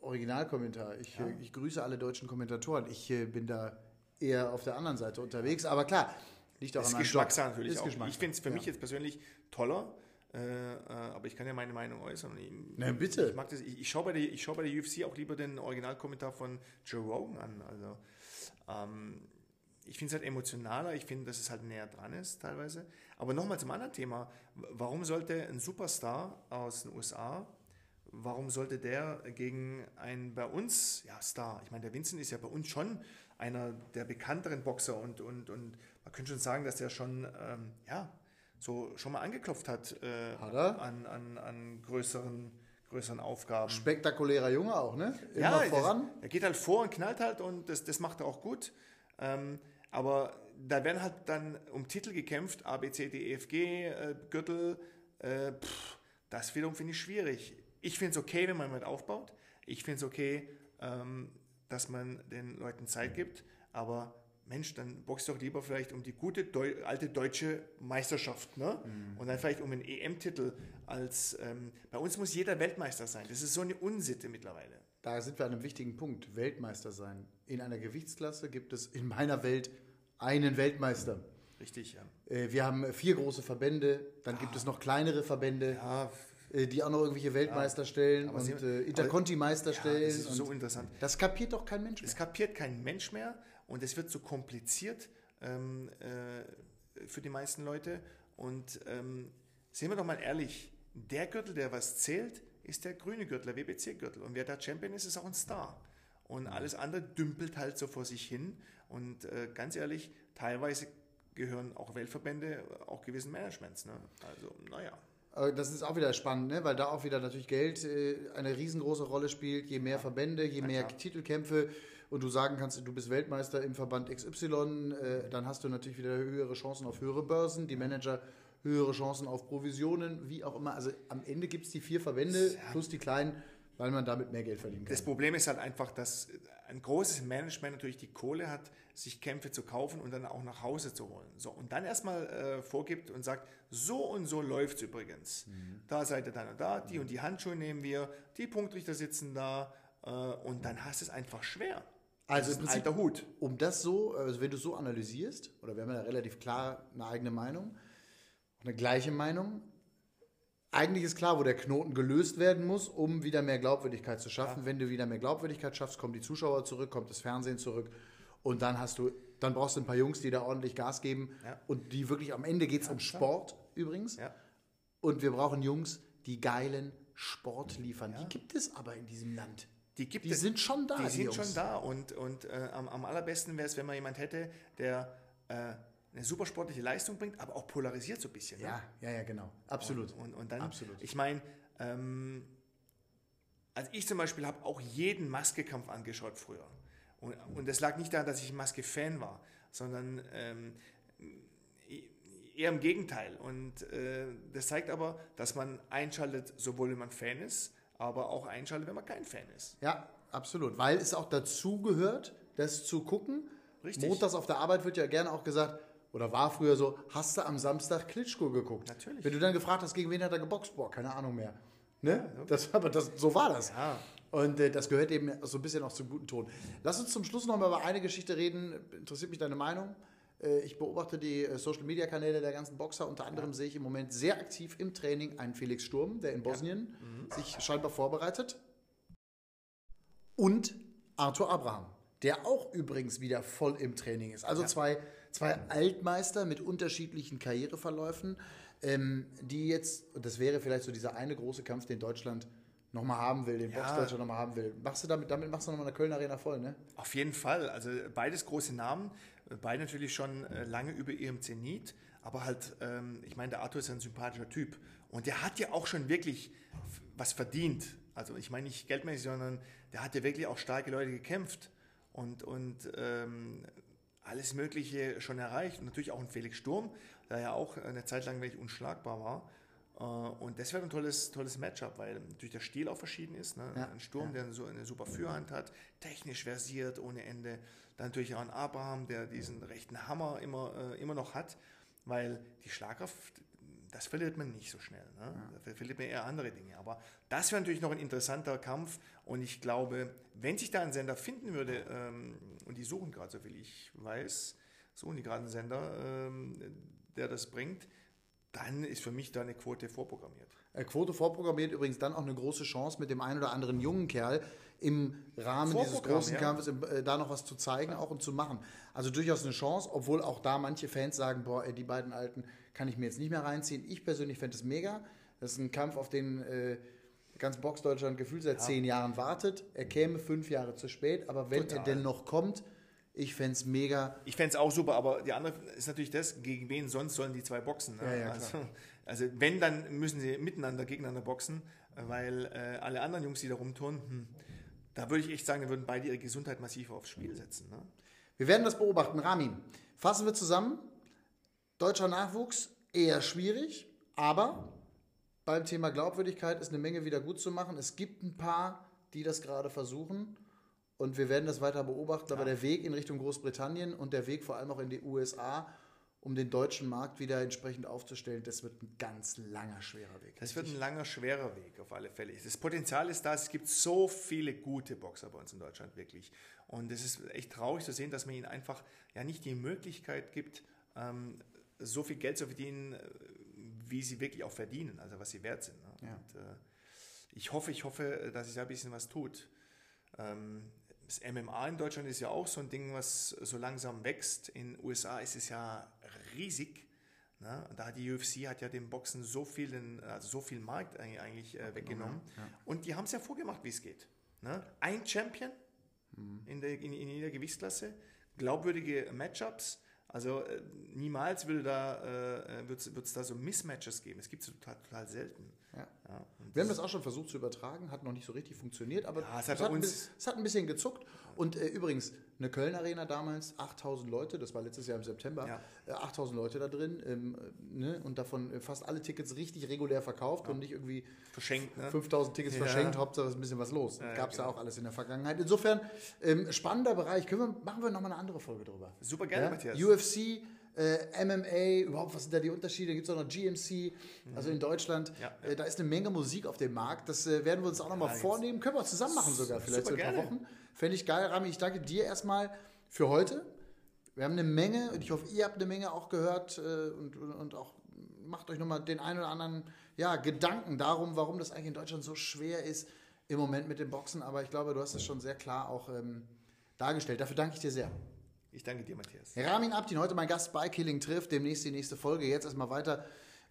Originalkommentar. Ich grüße alle deutschen Kommentatoren. Ich bin da... eher auf der anderen Seite unterwegs, aber klar, liegt auch an meinem Job. Natürlich ist Geschmackssache. Ich finde es für mich jetzt persönlich toller, aber ich kann ja meine Meinung äußern. Na bitte. Ich mag das. Ich schaue bei der UFC auch lieber den Originalkommentar von Joe Rogan an. Also, ich finde es halt emotionaler, ich finde, dass es halt näher dran ist teilweise. Aber nochmal zum anderen Thema, warum sollte ein Superstar aus den USA Warum sollte der gegen einen bei uns, ja, Star, ich meine, der Vincent ist ja bei uns schon einer der bekannteren Boxer und man könnte schon sagen, dass der schon, schon mal angeklopft hat, hat er? An größeren Aufgaben. Spektakulärer Junge auch, ne? Immer voran. Er geht halt vor und knallt halt und das macht er auch gut. Aber da werden halt dann um Titel gekämpft, A, B, C, D, E, F, G, Gürtel, das wiederum finde ich schwierig. Ich finde es okay, wenn man mit aufbaut. Ich finde es okay, dass man den Leuten Zeit gibt. Aber Mensch, dann boxt doch lieber vielleicht um die gute alte deutsche Meisterschaft. Ne? Mhm. Und dann vielleicht um einen EM-Titel. Bei uns muss jeder Weltmeister sein. Das ist so eine Unsitte mittlerweile. Da sind wir an einem wichtigen Punkt. Weltmeister sein. In einer Gewichtsklasse gibt es in meiner Welt einen Weltmeister. Richtig, ja. Wir haben 4 große Verbände. Dann gibt es noch kleinere Verbände. Ja, die auch noch irgendwelche Weltmeister stellen und Interconti-Meister stellen. Das ist so interessant. Das kapiert doch kein Mensch mehr. Es kapiert kein Mensch mehr und es wird so kompliziert für die meisten Leute. Und sehen wir doch mal ehrlich, der Gürtel, der was zählt, ist der grüne Gürtel, der WBC-Gürtel. Und wer da Champion ist, ist auch ein Star. Und alles andere dümpelt halt so vor sich hin. Und ganz ehrlich, teilweise gehören auch Weltverbände auch gewissen Managements. Ne? Also, naja. Das ist auch wieder spannend, ne? Weil da auch wieder natürlich Geld eine riesengroße Rolle spielt. Je mehr Verbände, je mehr Titelkämpfe und du sagen kannst, du bist Weltmeister im Verband XY, dann hast du natürlich wieder höhere Chancen auf höhere Börsen, die Manager höhere Chancen auf Provisionen, wie auch immer. Also am Ende gibt es die 4 Verbände plus die kleinen, weil man damit mehr Geld verdienen kann. Das Problem ist halt einfach, dass ein großes Management natürlich die Kohle hat, sich Kämpfe zu kaufen und dann auch nach Hause zu holen. So, und dann erstmal vorgibt und sagt, so und so läuft es übrigens. Mhm. Da seid ihr dann und da, die und die Handschuhe nehmen wir, die Punktrichter sitzen da und dann hast du es einfach schwer. Also im Prinzip, alter Hut. Um das so, also wenn du es so analysierst, oder wir haben ja relativ klar eine eigene Meinung, eine gleiche Meinung, eigentlich ist klar, wo der Knoten gelöst werden muss, um wieder mehr Glaubwürdigkeit zu schaffen. Ja. Wenn du wieder mehr Glaubwürdigkeit schaffst, kommen die Zuschauer zurück, kommt das Fernsehen zurück und dann brauchst du ein paar Jungs, die da ordentlich Gas geben und die wirklich am Ende geht es um Sport übrigens. Ja. Und wir brauchen Jungs, die geilen Sport liefern. Ja. Die gibt es aber in diesem Land. Die sind schon da. Die sind schon da und am allerbesten wäre es, wenn man jemand hätte, der eine super sportliche Leistung bringt, aber auch polarisiert so ein bisschen. Ne? Ja, genau. Absolut. Und dann, absolut. Ich meine, also ich zum Beispiel habe auch jeden Maske-Kampf angeschaut früher. Und das lag nicht daran, dass ich Maske-Fan war, sondern eher im Gegenteil. Und das zeigt aber, dass man einschaltet, sowohl wenn man Fan ist, aber auch einschaltet, wenn man kein Fan ist. Ja, absolut. Weil es auch dazu gehört, das zu gucken. Richtig. Montags auf der Arbeit wird ja gerne auch gesagt, oder war früher so, hast du am Samstag Klitschko geguckt? Natürlich. Wenn du dann gefragt hast, gegen wen hat er geboxt? Boah, keine Ahnung mehr. Ne? Ja, okay. So war das. Ja. Und das gehört eben so ein bisschen auch zum guten Ton. Lass uns zum Schluss nochmal über eine Geschichte reden. Interessiert mich deine Meinung. Ich beobachte die Social-Media-Kanäle der ganzen Boxer. Unter anderem sehe ich im Moment sehr aktiv im Training einen Felix Sturm, der in Bosnien sich scheinbar vorbereitet. Und Arthur Abraham, der auch übrigens wieder voll im Training ist. Also zwei Altmeister mit unterschiedlichen Karriereverläufen, die jetzt, das wäre vielleicht so dieser eine große Kampf, den Deutschland nochmal haben will, den Boxdeutschland nochmal haben will. Damit machst du nochmal eine Köln Arena voll, ne? Auf jeden Fall. Also beides große Namen, beide natürlich schon lange über ihrem Zenit, aber halt, ich meine, der Arthur ist ein sympathischer Typ und der hat ja auch schon wirklich was verdient. Also ich meine nicht geldmäßig, sondern der hat ja wirklich auch starke Leute gekämpft. Und alles Mögliche schon erreicht. Und natürlich auch ein Felix Sturm, der ja auch eine Zeit lang wirklich unschlagbar war. Und das wäre ein tolles Matchup, weil natürlich der Stil auch verschieden ist. Ne? Ja, ein Sturm, der so eine super Führhand hat, technisch versiert, ohne Ende. Dann natürlich auch ein Abraham, der diesen rechten Hammer immer noch hat, weil die Schlagkraft, das verliert man nicht so schnell. Ne? Da verliert man eher andere Dinge. Aber das wäre natürlich noch ein interessanter Kampf. Und ich glaube, wenn sich da ein Sender finden würde, und die suchen gerade, so viel ich weiß, suchen die gerade einen Sender, der das bringt, dann ist für mich da eine Quote vorprogrammiert. Quote vorprogrammiert, übrigens dann auch eine große Chance, mit dem einen oder anderen jungen Kerl im Rahmen dieses großen Kampfes da noch was zu zeigen auch und zu machen. Also durchaus eine Chance, obwohl auch da manche Fans sagen, boah, die beiden Alten kann ich mir jetzt nicht mehr reinziehen. Ich persönlich fände es mega. Das ist ein Kampf, auf den ganz Boxdeutschland gefühlt seit 10 Jahren wartet. Er käme 5 Jahre zu spät, aber wenn er denn noch kommt, ich fände es mega. Ich fände es auch super, aber die andere ist natürlich das, gegen wen sonst sollen die zwei boxen. Ne? Ja, ja, also wenn, dann müssen sie miteinander, gegeneinander boxen, weil alle anderen Jungs, die da rumturnen, da würde ich echt sagen, da würden beide ihre Gesundheit massiv aufs Spiel setzen. Ne? Wir werden das beobachten. Ramin, fassen wir zusammen. Deutscher Nachwuchs eher schwierig, aber beim Thema Glaubwürdigkeit ist eine Menge wieder gut zu machen. Es gibt ein paar, die das gerade versuchen und wir werden das weiter beobachten. Ja. Aber der Weg in Richtung Großbritannien und der Weg vor allem auch in die USA, um den deutschen Markt wieder entsprechend aufzustellen, das wird ein ganz langer, schwerer Weg. Das wird ein langer, schwerer Weg auf alle Fälle. Das Potenzial ist da. Es gibt so viele gute Boxer bei uns in Deutschland, wirklich. Und es ist echt traurig zu sehen, dass man ihnen einfach ja nicht die Möglichkeit gibt, so viel Geld zu verdienen, wie sie wirklich auch verdienen, also was sie wert sind. Ne? Ja. Und, ich hoffe, dass sich da ein bisschen was tut. Das MMA in Deutschland ist ja auch so ein Ding, was so langsam wächst. In den USA ist es ja riesig. Ne? Da hat die UFC ja dem Boxen so viel Markt eigentlich weggenommen. Ja. Und die haben es ja vorgemacht, wie es geht. Ne? Ein Champion in jeder Gewichtsklasse, glaubwürdige Matchups. Also niemals würde es da so Mismatches geben. Es gibt es total selten. Ja. Ja, wir haben das auch schon versucht zu übertragen, hat noch nicht so richtig funktioniert, aber ja, es hat ein bisschen gezuckt. Und übrigens, eine Köln Arena damals, 8.000 Leute, das war letztes Jahr im September, 8.000 Leute da drin ne? Und davon fast alle Tickets richtig regulär verkauft und nicht irgendwie verschenkt, ne? 5.000 Tickets verschenkt, Hauptsache ist ein bisschen was los. Ja, gab es ja auch alles in der Vergangenheit. Insofern, spannender Bereich, machen wir nochmal eine andere Folge drüber. Super gerne, Matthias. UFC, MMA, überhaupt, was sind da die Unterschiede? Da gibt es auch noch GMC, also in Deutschland. Ja, ja. Da ist eine Menge Musik auf dem Markt. Das werden wir uns auch nochmal vornehmen. Können wir auch zusammen machen sogar, vielleicht in ein paar Wochen. Fände ich geil, Rami. Ich danke dir erstmal für heute. Wir haben eine Menge und ich hoffe, ihr habt eine Menge auch gehört und auch macht euch nochmal den einen oder anderen Gedanken darum, warum das eigentlich in Deutschland so schwer ist im Moment mit dem Boxen. Aber ich glaube, du hast es schon sehr klar auch dargestellt. Dafür danke ich dir sehr. Ich danke dir, Matthias. Ramin Abtin, heute mein Gast bei Killing trifft, demnächst die nächste Folge. Jetzt erstmal weiter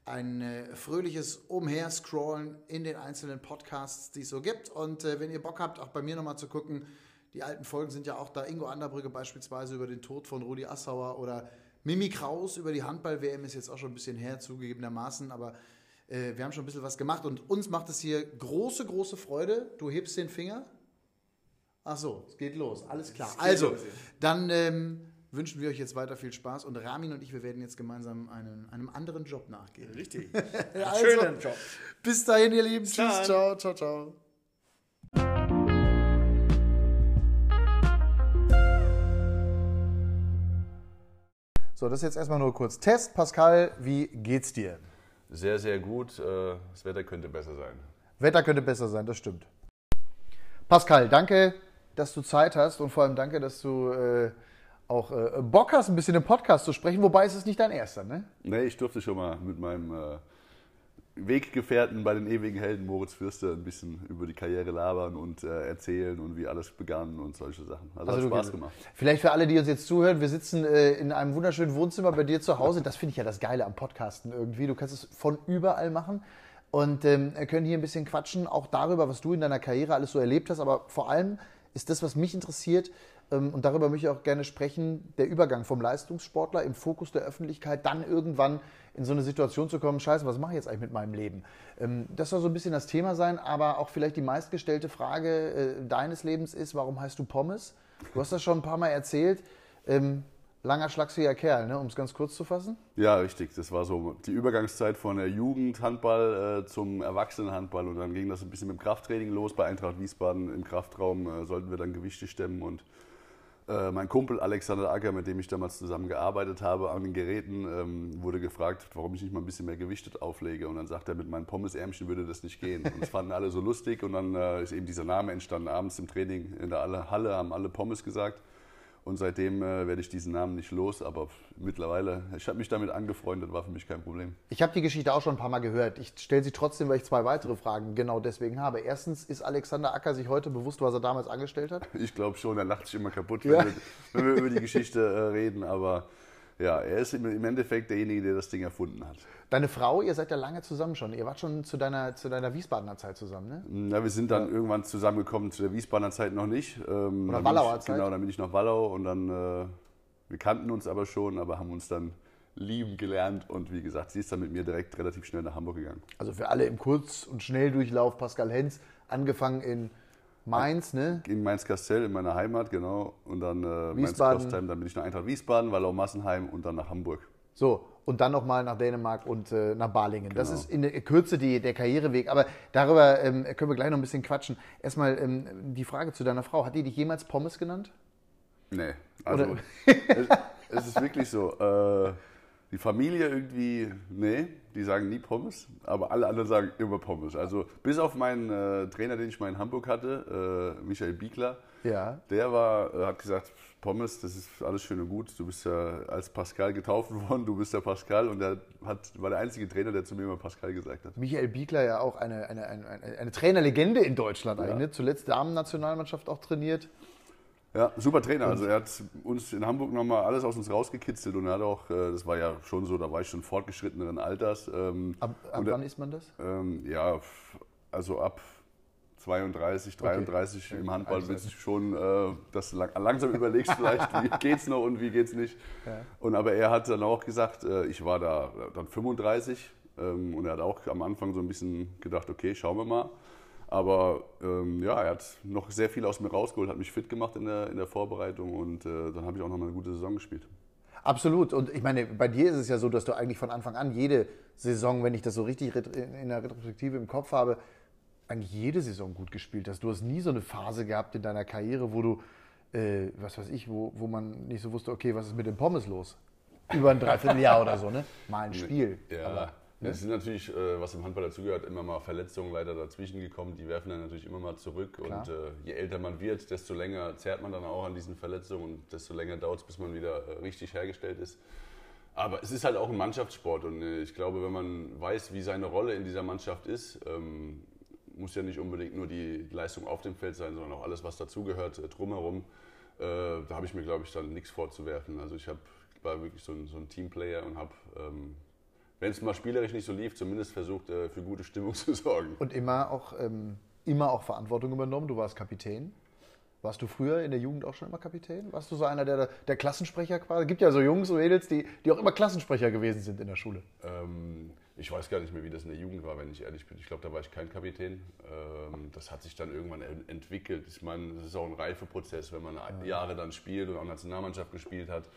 ein fröhliches Umherscrollen in den einzelnen Podcasts, die es so gibt. Und wenn ihr Bock habt, auch bei mir nochmal zu gucken, die alten Folgen sind ja auch da. Ingo Anderbrügge beispielsweise über den Tod von Rudi Assauer oder Mimi Kraus über die Handball-WM ist jetzt auch schon ein bisschen her, zugegebenermaßen. Aber wir haben schon ein bisschen was gemacht und uns macht es hier große, große Freude. Du hebst den Finger. Ach so, es geht los, alles klar. Also, dann wünschen wir euch jetzt weiter viel Spaß und Ramin und ich, wir werden jetzt gemeinsam einem anderen Job nachgehen. Richtig, also, schönen Job. Bis dahin, ihr Lieben. Tschüss, ciao, ciao, ciao. So, das ist jetzt erstmal nur kurz Test. Pascal, wie geht's dir? Sehr, sehr gut. Das Wetter könnte besser sein. Wetter könnte besser sein, das stimmt. Pascal, danke, dass du Zeit hast und vor allem danke, dass du auch Bock hast, ein bisschen im Podcast zu sprechen, wobei es ist nicht dein erster, ne? Nee, ich durfte schon mal mit meinem Weggefährten bei den ewigen Helden Moritz Fürster ein bisschen über die Karriere labern und erzählen und wie alles begann und solche Sachen. Also hat Spaß gemacht. Vielleicht für alle, die uns jetzt zuhören, wir sitzen in einem wunderschönen Wohnzimmer bei dir zu Hause. Das finde ich ja das Geile am Podcasten irgendwie. Du kannst es von überall machen. Und können hier ein bisschen quatschen, auch darüber, was du in deiner Karriere alles so erlebt hast. Aber vor allem ist das, was mich interessiert, und darüber möchte ich auch gerne sprechen, der Übergang vom Leistungssportler im Fokus der Öffentlichkeit, dann irgendwann in so eine Situation zu kommen, scheiße, was mache ich jetzt eigentlich mit meinem Leben? Das soll so ein bisschen das Thema sein, aber auch vielleicht die meistgestellte Frage deines Lebens ist, warum heißt du Pommes? Du hast das schon ein paar Mal erzählt. Langer, schlachsiger Kerl, ne? Um es ganz kurz zu fassen. Ja, richtig. Das war so die Übergangszeit von der Jugendhandball zum Erwachsenenhandball. Und dann ging das ein bisschen mit dem Krafttraining los. Bei Eintracht Wiesbaden im Kraftraum sollten wir dann Gewichte stemmen. Und mein Kumpel Alexander Acker, mit dem ich damals zusammen gearbeitet habe, an den Geräten, wurde gefragt, warum ich nicht mal ein bisschen mehr gewichtet auflege. Und dann sagt er, mit meinen Pommesärmchen würde das nicht gehen. Und das fanden alle so lustig. Und dann ist eben dieser Name entstanden. Abends im Training in der Halle haben alle Pommes gesagt. Und seitdem werde ich diesen Namen nicht los, aber mittlerweile, ich habe mich damit angefreundet, war für mich kein Problem. Ich habe die Geschichte auch schon ein paar Mal gehört. Ich stelle sie trotzdem, weil ich 2 weitere Fragen genau deswegen habe. Erstens, ist Alexander Acker sich heute bewusst, was er damals angestellt hat? Ich glaube schon, er lacht sich immer kaputt, wenn wir über die Geschichte reden, aber... Ja, er ist im Endeffekt derjenige, der das Ding erfunden hat. Deine Frau, ihr seid ja lange zusammen schon. Ihr wart schon zu deiner Wiesbadener Zeit zusammen, ne? Na, wir sind dann irgendwann zusammengekommen, zu der Wiesbadener Zeit noch nicht. Oder Wallauer Zeit. Genau, dann bin ich nach Wallau und dann, wir kannten uns aber schon, aber haben uns dann lieben gelernt und wie gesagt, sie ist dann mit mir direkt relativ schnell nach Hamburg gegangen. Also für alle im Kurz- und Schnelldurchlauf Pascal Hens, angefangen in Mainz, ne? In Mainz-Kastell, in meiner Heimat, genau. Und dann Mainz-Kostheim, dann bin ich nach Eintracht Wiesbaden, Wallau-Massenheim und dann nach Hamburg. So, und dann nochmal nach Dänemark und nach Balingen. Genau. Das ist in der Kürze der Karriereweg. Aber darüber können wir gleich noch ein bisschen quatschen. Erstmal die Frage zu deiner Frau. Hat die dich jemals Pommes genannt? Nee. Also, es ist wirklich so. Die Familie irgendwie, nee, die sagen nie Pommes, aber alle anderen sagen immer Pommes. Also bis auf meinen Trainer, den ich mal in Hamburg hatte, Michael Biegler, ja. Hat gesagt, Pommes, das ist alles schön und gut, du bist ja als Pascal getauft worden, du bist ja Pascal und er war der einzige Trainer, der zu mir immer Pascal gesagt hat. Michael Biegler ja auch eine Trainerlegende in Deutschland eigentlich, ne? Zuletzt Damen-Nationalmannschaft auch trainiert. Ja, super Trainer. Also er hat uns in Hamburg nochmal alles aus uns rausgekitzelt und er hat auch, das war ja schon so, da war ich schon fortgeschritteneren Alters. Ab wann ist man das? Ja, also ab 32, 33 im Handball bist du schon, dass du langsam überlegst vielleicht, wie geht's noch und wie geht's nicht. Ja. Aber er hat dann auch gesagt, ich war da dann 35 und er hat auch am Anfang so ein bisschen gedacht, okay, schauen wir mal. Aber er hat noch sehr viel aus mir rausgeholt, hat mich fit gemacht in der Vorbereitung und dann habe ich auch noch mal eine gute Saison gespielt. Absolut. Und ich meine, bei dir ist es ja so, dass du eigentlich von Anfang an jede Saison, wenn ich das so richtig in der Retrospektive im Kopf habe, eigentlich jede Saison gut gespielt hast. Du hast nie so eine Phase gehabt in deiner Karriere, wo du, wo man nicht so wusste, okay, was ist mit den Pommes los? Über ein Dreivierteljahr oder so, ne? Mal ein Spiel. Ja. Aber es sind natürlich, was im Handball dazugehört, immer mal Verletzungen leider dazwischen gekommen. Die werfen dann natürlich immer mal zurück. Klar. Und je älter man wird, desto länger zerrt man dann auch an diesen Verletzungen und desto länger dauert es, bis man wieder richtig hergestellt ist. Aber es ist halt auch ein Mannschaftssport und ich glaube, wenn man weiß, wie seine Rolle in dieser Mannschaft ist, muss ja nicht unbedingt nur die Leistung auf dem Feld sein, sondern auch alles, was dazugehört, drumherum. Da habe ich mir, glaube ich, dann nichts vorzuwerfen. Also war wirklich so ein Teamplayer und habe... wenn es mal spielerisch nicht so lief, zumindest versucht, für gute Stimmung zu sorgen. Und immer auch Verantwortung übernommen. Du warst Kapitän. Warst du früher in der Jugend auch schon immer Kapitän? Warst du so einer, der Klassensprecher quasi? Es gibt ja so Jungs und Mädels, die auch immer Klassensprecher gewesen sind in der Schule. Ich weiß gar nicht mehr, wie das in der Jugend war, wenn ich ehrlich bin. Ich glaube, da war ich kein Kapitän. Das hat sich dann irgendwann entwickelt. Ich meine, das ist auch ein Reifeprozess, wenn man Jahre dann spielt und auch Nationalmannschaft gespielt hat.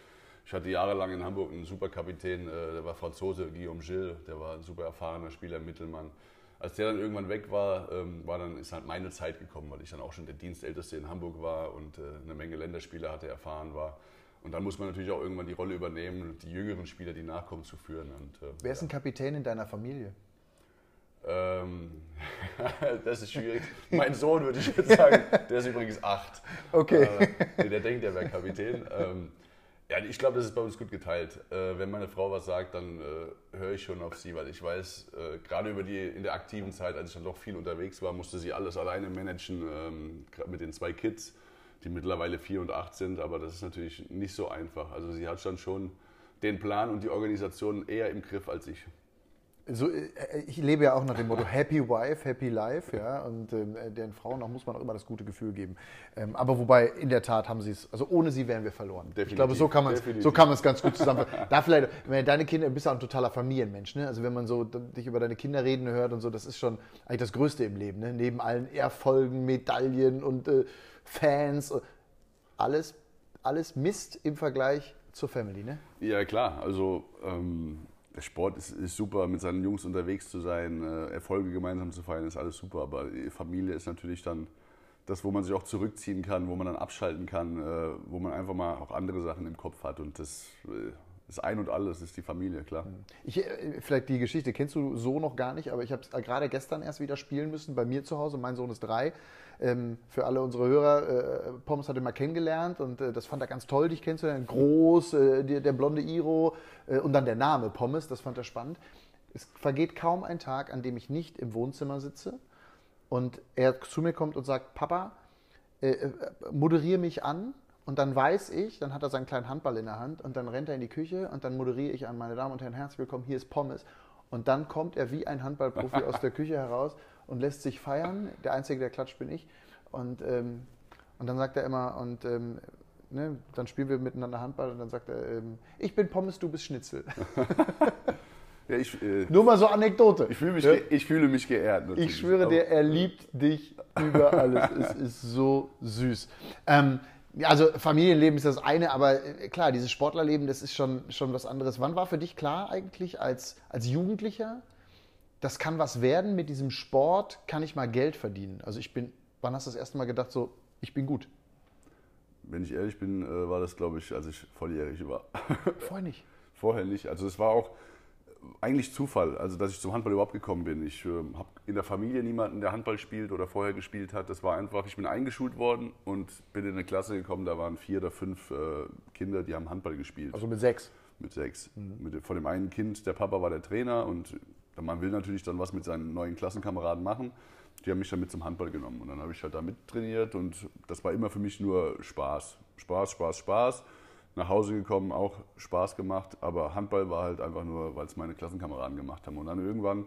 Ich hatte jahrelang in Hamburg einen super Kapitän, der war Franzose, Guillaume Gilles, der war ein super erfahrener Spieler, Mittelmann. Als der dann irgendwann weg war, ist halt meine Zeit gekommen, weil ich dann auch schon der Dienstälteste in Hamburg war und eine Menge Länderspieler hatte, erfahren war. Und dann muss man natürlich auch irgendwann die Rolle übernehmen und die jüngeren Spieler, die nachkommen, zu führen. Wer ist ein Kapitän in deiner Familie? Das ist schwierig. Mein Sohn, würde ich jetzt sagen, der ist übrigens 8. Okay. Der denkt, der wäre Kapitän. Ja, ich glaube, das ist bei uns gut geteilt. Wenn meine Frau was sagt, dann höre ich schon auf sie, weil ich weiß, gerade in der aktiven Zeit, als ich dann doch viel unterwegs war, musste sie alles alleine managen, mit den 2 Kids, die mittlerweile 4 und 8 sind, aber das ist natürlich nicht so einfach. Also sie hat dann schon den Plan und die Organisation eher im Griff als ich. So, ich lebe ja auch nach dem Motto Happy Wife, Happy Life, ja, und den Frauen auch muss man auch immer das gute Gefühl geben. Aber wobei, in der Tat haben sie es, also ohne sie wären wir verloren. Definitiv. Ich glaube, so kann man es ganz gut zusammenfassen. Da vielleicht, wenn deine Kinder, bist ja ein totaler Familienmensch, ne? Also wenn man so dich über deine Kinder reden hört und so, das ist schon eigentlich das Größte im Leben, ne? Neben allen Erfolgen, Medaillen und Fans, alles Mist im Vergleich zur Family, ne? Ja, klar, also... Der Sport ist super, mit seinen Jungs unterwegs zu sein, Erfolge gemeinsam zu feiern, ist alles super. Aber Familie ist natürlich dann das, wo man sich auch zurückziehen kann, wo man dann abschalten kann, wo man einfach mal auch andere Sachen im Kopf hat. Und das ist ein und alles, ist die Familie, klar. Vielleicht die Geschichte kennst du so noch gar nicht, aber ich habe es gerade gestern erst wieder spielen müssen bei mir zu Hause. Mein Sohn ist 3. Für alle unsere Hörer, Pommes hat ihn mal kennengelernt und das fand er ganz toll, dich kennenzulernen. Groß, der blonde Iro und dann der Name Pommes, das fand er spannend. Es vergeht kaum ein Tag, an dem ich nicht im Wohnzimmer sitze und er zu mir kommt und sagt, Papa, moderiere mich an Und dann weiß ich, dann hat er seinen kleinen Handball in der Hand und dann rennt er in die Küche und dann moderiere ich an, meine Damen und Herren, herzlich willkommen, hier ist Pommes. Und dann kommt er wie ein Handballprofi aus der Küche heraus und lässt sich feiern. Der Einzige, der klatscht, bin ich. Und dann sagt er immer, und ne, dann spielen wir miteinander Handball und dann sagt er, ich bin Pommes, du bist Schnitzel. Ja, ich, nur mal so Anekdote. Ich fühle mich geehrt. Natürlich. Ich schwöre dir, er liebt dich über alles. Es ist so süß. Also Familienleben ist das eine, aber klar, dieses Sportlerleben, das ist schon was anderes. Wann war für dich klar eigentlich als Jugendlicher, das kann was werden mit diesem Sport, kann ich mal Geld verdienen? Also wann hast du das erste Mal gedacht, so, ich bin gut? Wenn ich ehrlich bin, war das, glaube ich, als ich volljährig war. Vorher nicht? Vorher nicht. Also es war auch eigentlich Zufall, also dass ich zum Handball überhaupt gekommen bin. Ich habe in der Familie niemanden, der Handball spielt oder vorher gespielt hat. Das war einfach, ich bin eingeschult worden und bin in eine Klasse gekommen, da waren 4 oder 5 Kinder, die haben Handball gespielt. Also mit 6? Mit 6. Mhm. Von dem einen Kind, der Papa war der Trainer und man will natürlich dann was mit seinen neuen Klassenkameraden machen. Die haben mich dann mit zum Handball genommen und dann habe ich halt da mittrainiert und das war immer für mich nur Spaß. Spaß, Spaß, Spaß. Nach Hause gekommen, auch Spaß gemacht, aber Handball war halt einfach nur, weil es meine Klassenkameraden gemacht haben. Und dann irgendwann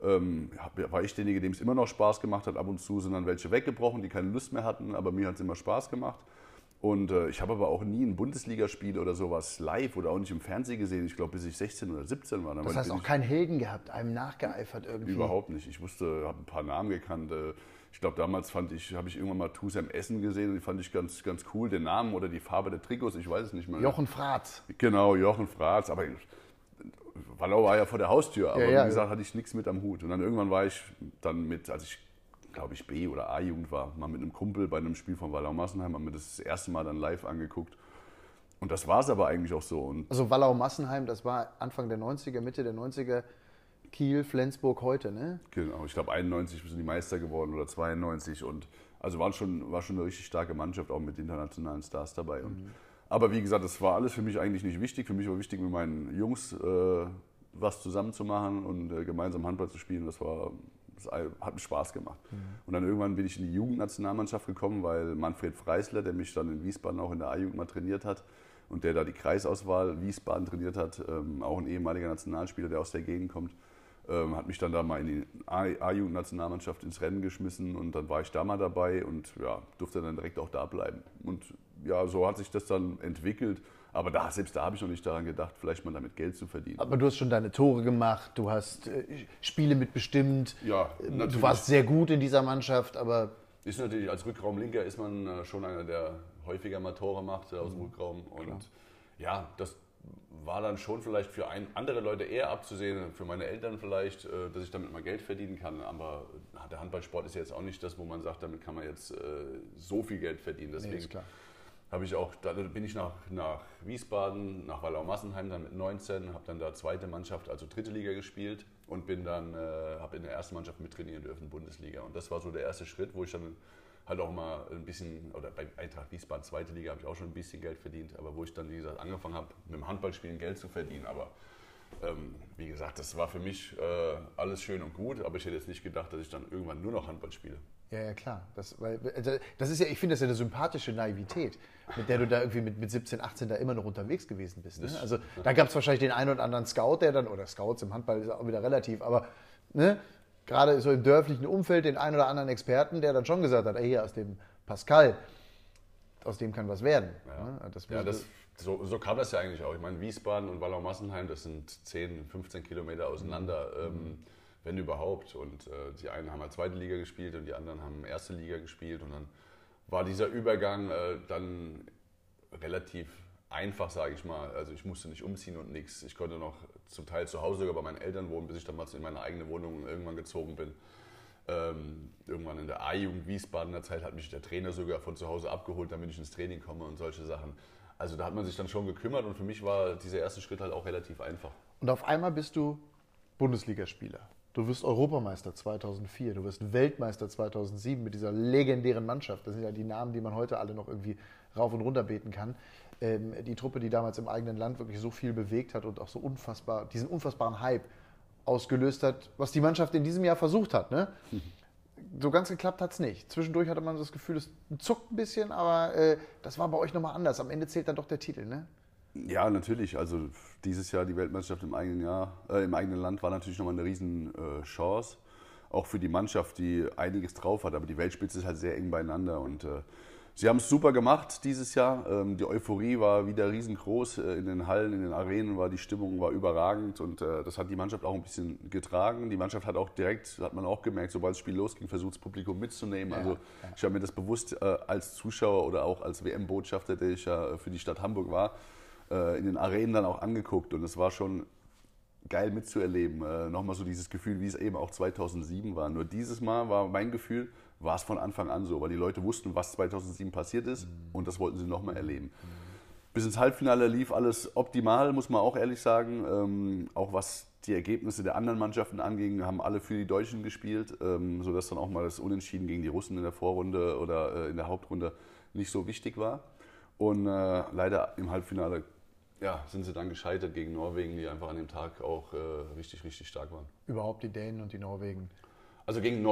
war ich derjenige, dem es immer noch Spaß gemacht hat. Ab und zu sind dann welche weggebrochen, die keine Lust mehr hatten, aber mir hat es immer Spaß gemacht. Und ich habe aber auch nie ein Bundesligaspiel oder sowas live oder auch nicht im Fernsehen gesehen. Ich glaube, bis ich 16 oder 17 war. Das heißt auch keinen Helden gehabt, einem nachgeeifert irgendwie? Überhaupt nicht. Ich wusste, habe ein paar Namen gekannt. Ich glaube, damals habe ich irgendwann mal Tusem Essen gesehen und die fand ich ganz, ganz cool, den Namen oder die Farbe der Trikots, ich weiß es nicht mehr. Jochen Fratz. Genau, Jochen Fratz, aber Wallau war ja vor der Haustür, aber wie gesagt, hatte ich nichts mit am Hut. Und dann irgendwann war ich dann als ich, glaube ich, B- oder A-Jugend war, mal mit einem Kumpel bei einem Spiel von Wallau-Massenheim, haben wir das erste Mal dann live angeguckt. Und das war es aber eigentlich auch so. Und also Wallau-Massenheim, das war Anfang der 90er, Mitte der 90er, Kiel, Flensburg heute, ne? Genau, ich glaube 91 sind die Meister geworden oder 92 und also war schon eine richtig starke Mannschaft, auch mit internationalen Stars dabei. Mhm. Aber wie gesagt, das war alles für mich eigentlich nicht wichtig. Für mich war wichtig, mit meinen Jungs was zusammen zu machen und gemeinsam Handball zu spielen. Das hat mir Spaß gemacht. Mhm. Und dann irgendwann bin ich in die Jugendnationalmannschaft gekommen, weil Manfred Freisler, der mich dann in Wiesbaden auch in der A-Jugend mal trainiert hat, und der da die Kreisauswahl Wiesbaden trainiert hat, auch ein ehemaliger Nationalspieler, der aus der Gegend kommt, hat mich dann da mal in die A-Jugend-Nationalmannschaft ins Rennen geschmissen und dann war ich da mal dabei und ja, durfte dann direkt auch da bleiben. Und ja, so hat sich das dann entwickelt, aber selbst da habe ich noch nicht daran gedacht, vielleicht mal damit Geld zu verdienen. Aber du hast schon deine Tore gemacht, du hast Spiele mitbestimmt, ja, du warst sehr gut in dieser Mannschaft, aber... Ist natürlich, als Rückraumlinker ist man schon einer, der häufiger mal Tore macht aus dem Rückraum und klar. Ja, das war dann schon vielleicht für andere Leute eher abzusehen, für meine Eltern vielleicht, dass ich damit mal Geld verdienen kann. Aber der Handballsport ist jetzt auch nicht das, wo man sagt, damit kann man jetzt so viel Geld verdienen. Deswegen bin ich nach Wiesbaden, nach Wallau-Massenheim dann mit 19, habe dann da zweite Mannschaft, also dritte Liga gespielt und bin dann habe in der ersten Mannschaft mittrainieren dürfen, Bundesliga. Und das war so der erste Schritt, wo ich dann halt auch mal ein bisschen, oder bei Eintracht Wiesbaden, zweite Liga, habe ich auch schon ein bisschen Geld verdient, aber wo ich dann, wie gesagt, angefangen habe, mit dem Handballspielen Geld zu verdienen. Aber wie gesagt, das war für mich alles schön und gut, aber ich hätte jetzt nicht gedacht, dass ich dann irgendwann nur noch Handball spiele. Ja, ja, klar. Das ist ja, ich finde das ja eine sympathische Naivität, mit der du da irgendwie mit 17, 18 da immer noch unterwegs gewesen bist. Ne? Also da gab es wahrscheinlich den einen oder anderen Scout, der dann, oder Scouts im Handball ist auch wieder relativ, aber ne? Gerade so im dörflichen Umfeld den einen oder anderen Experten, der dann schon gesagt hat, ey, hier aus dem Pascal, aus dem kann was werden. Ja. So kam das ja eigentlich auch. Ich meine, Wiesbaden und Wallau-Massenheim, das sind 10, 15 Kilometer auseinander, wenn überhaupt. Und die einen haben halt zweite Liga gespielt und die anderen haben erste Liga gespielt. Und dann war dieser Übergang dann relativ einfach, sage ich mal. Also ich musste nicht umziehen und nichts. Ich konnte noch zum Teil zu Hause sogar bei meinen Eltern wohnen, bis ich dann mal in meine eigene Wohnung irgendwann gezogen bin. Irgendwann in der A-Jugend Wiesbadener Zeit hat mich der Trainer sogar von zu Hause abgeholt, damit ich ins Training komme und solche Sachen. Also da hat man sich dann schon gekümmert und für mich war dieser erste Schritt halt auch relativ einfach. Und auf einmal bist du Bundesligaspieler. Du wirst Europameister 2004, du wirst Weltmeister 2007 mit dieser legendären Mannschaft. Das sind ja die Namen, die man heute alle noch irgendwie rauf und runter beten kann. Die Truppe, die damals im eigenen Land wirklich so viel bewegt hat und auch so unfassbar, diesen unfassbaren Hype ausgelöst hat, was die Mannschaft in diesem Jahr versucht hat. Ne? so ganz geklappt hat es nicht. Zwischendurch hatte man so das Gefühl, es zuckt ein bisschen, aber das war bei euch nochmal anders. Am Ende zählt dann doch der Titel, ne? Ja, natürlich. Also dieses Jahr die Weltmeisterschaft im eigenen Land war natürlich nochmal eine riesen Chance. Auch für die Mannschaft, die einiges drauf hat. Aber die Weltspitze ist halt sehr eng beieinander. Und sie haben es super gemacht dieses Jahr. Die Euphorie war wieder riesengroß. In den Hallen, in den Arenen war die Stimmung überragend. Und das hat die Mannschaft auch ein bisschen getragen. Die Mannschaft hat auch direkt, hat man auch gemerkt, sobald das Spiel losging, versucht das Publikum mitzunehmen. Ja, also ich habe mir das bewusst als Zuschauer oder auch als WM-Botschafter, der ich ja für die Stadt Hamburg war, in den Arenen dann auch angeguckt. Und es war schon geil mitzuerleben. Nochmal so dieses Gefühl, wie es eben auch 2007 war. Nur dieses Mal war mein Gefühl, war es von Anfang an so, weil die Leute wussten, was 2007 passiert ist und das wollten sie nochmal erleben. Bis ins Halbfinale lief alles optimal, muss man auch ehrlich sagen. Auch was die Ergebnisse der anderen Mannschaften anging, haben alle für die Deutschen gespielt, sodass dann auch mal das Unentschieden gegen die Russen in der Vorrunde oder in der Hauptrunde nicht so wichtig war. Und leider im Halbfinale sind sie dann gescheitert gegen Norwegen, die einfach an dem Tag auch richtig, richtig stark waren. Überhaupt die Dänen und die Norwegen? Also gegen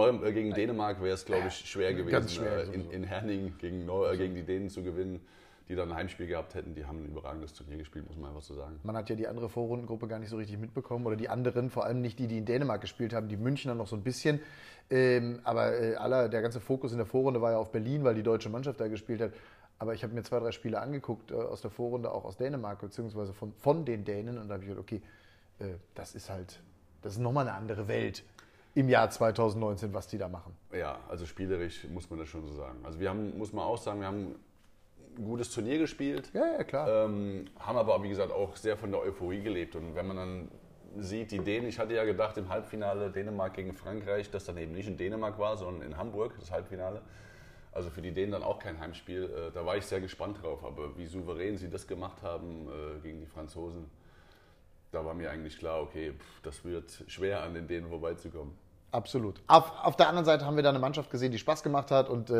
Dänemark wäre es, glaube ich, schwer gewesen, ganz schwer, in Herning gegen die Dänen zu gewinnen, die dann ein Heimspiel gehabt hätten. Die haben ein überragendes Turnier gespielt, muss man einfach so sagen. Man hat ja die andere Vorrundengruppe gar nicht so richtig mitbekommen oder die anderen, vor allem nicht die, die in Dänemark gespielt haben, die Münchner noch so ein bisschen. Aber der ganze Fokus in der Vorrunde war ja auf Berlin, weil die deutsche Mannschaft da gespielt hat. Aber ich habe mir 2, 3 Spiele angeguckt aus der Vorrunde, auch aus Dänemark, beziehungsweise von den Dänen. Und da habe ich gedacht, okay, das ist nochmal eine andere Welt im Jahr 2019, was die da machen. Ja, also spielerisch muss man das schon so sagen. Also wir haben ein gutes Turnier gespielt. Ja, klar. Haben aber, wie gesagt, auch sehr von der Euphorie gelebt. Und wenn man dann sieht, die Dänen, ich hatte ja gedacht im Halbfinale Dänemark gegen Frankreich, dass dann eben nicht in Dänemark war, sondern in Hamburg, das Halbfinale. Also für die Dänen dann auch kein Heimspiel. Da war ich sehr gespannt drauf. Aber wie souverän sie das gemacht haben gegen die Franzosen, da war mir eigentlich klar, okay, das wird schwer, an den Dänen vorbeizukommen. Absolut. Auf der anderen Seite haben wir da eine Mannschaft gesehen, die Spaß gemacht hat und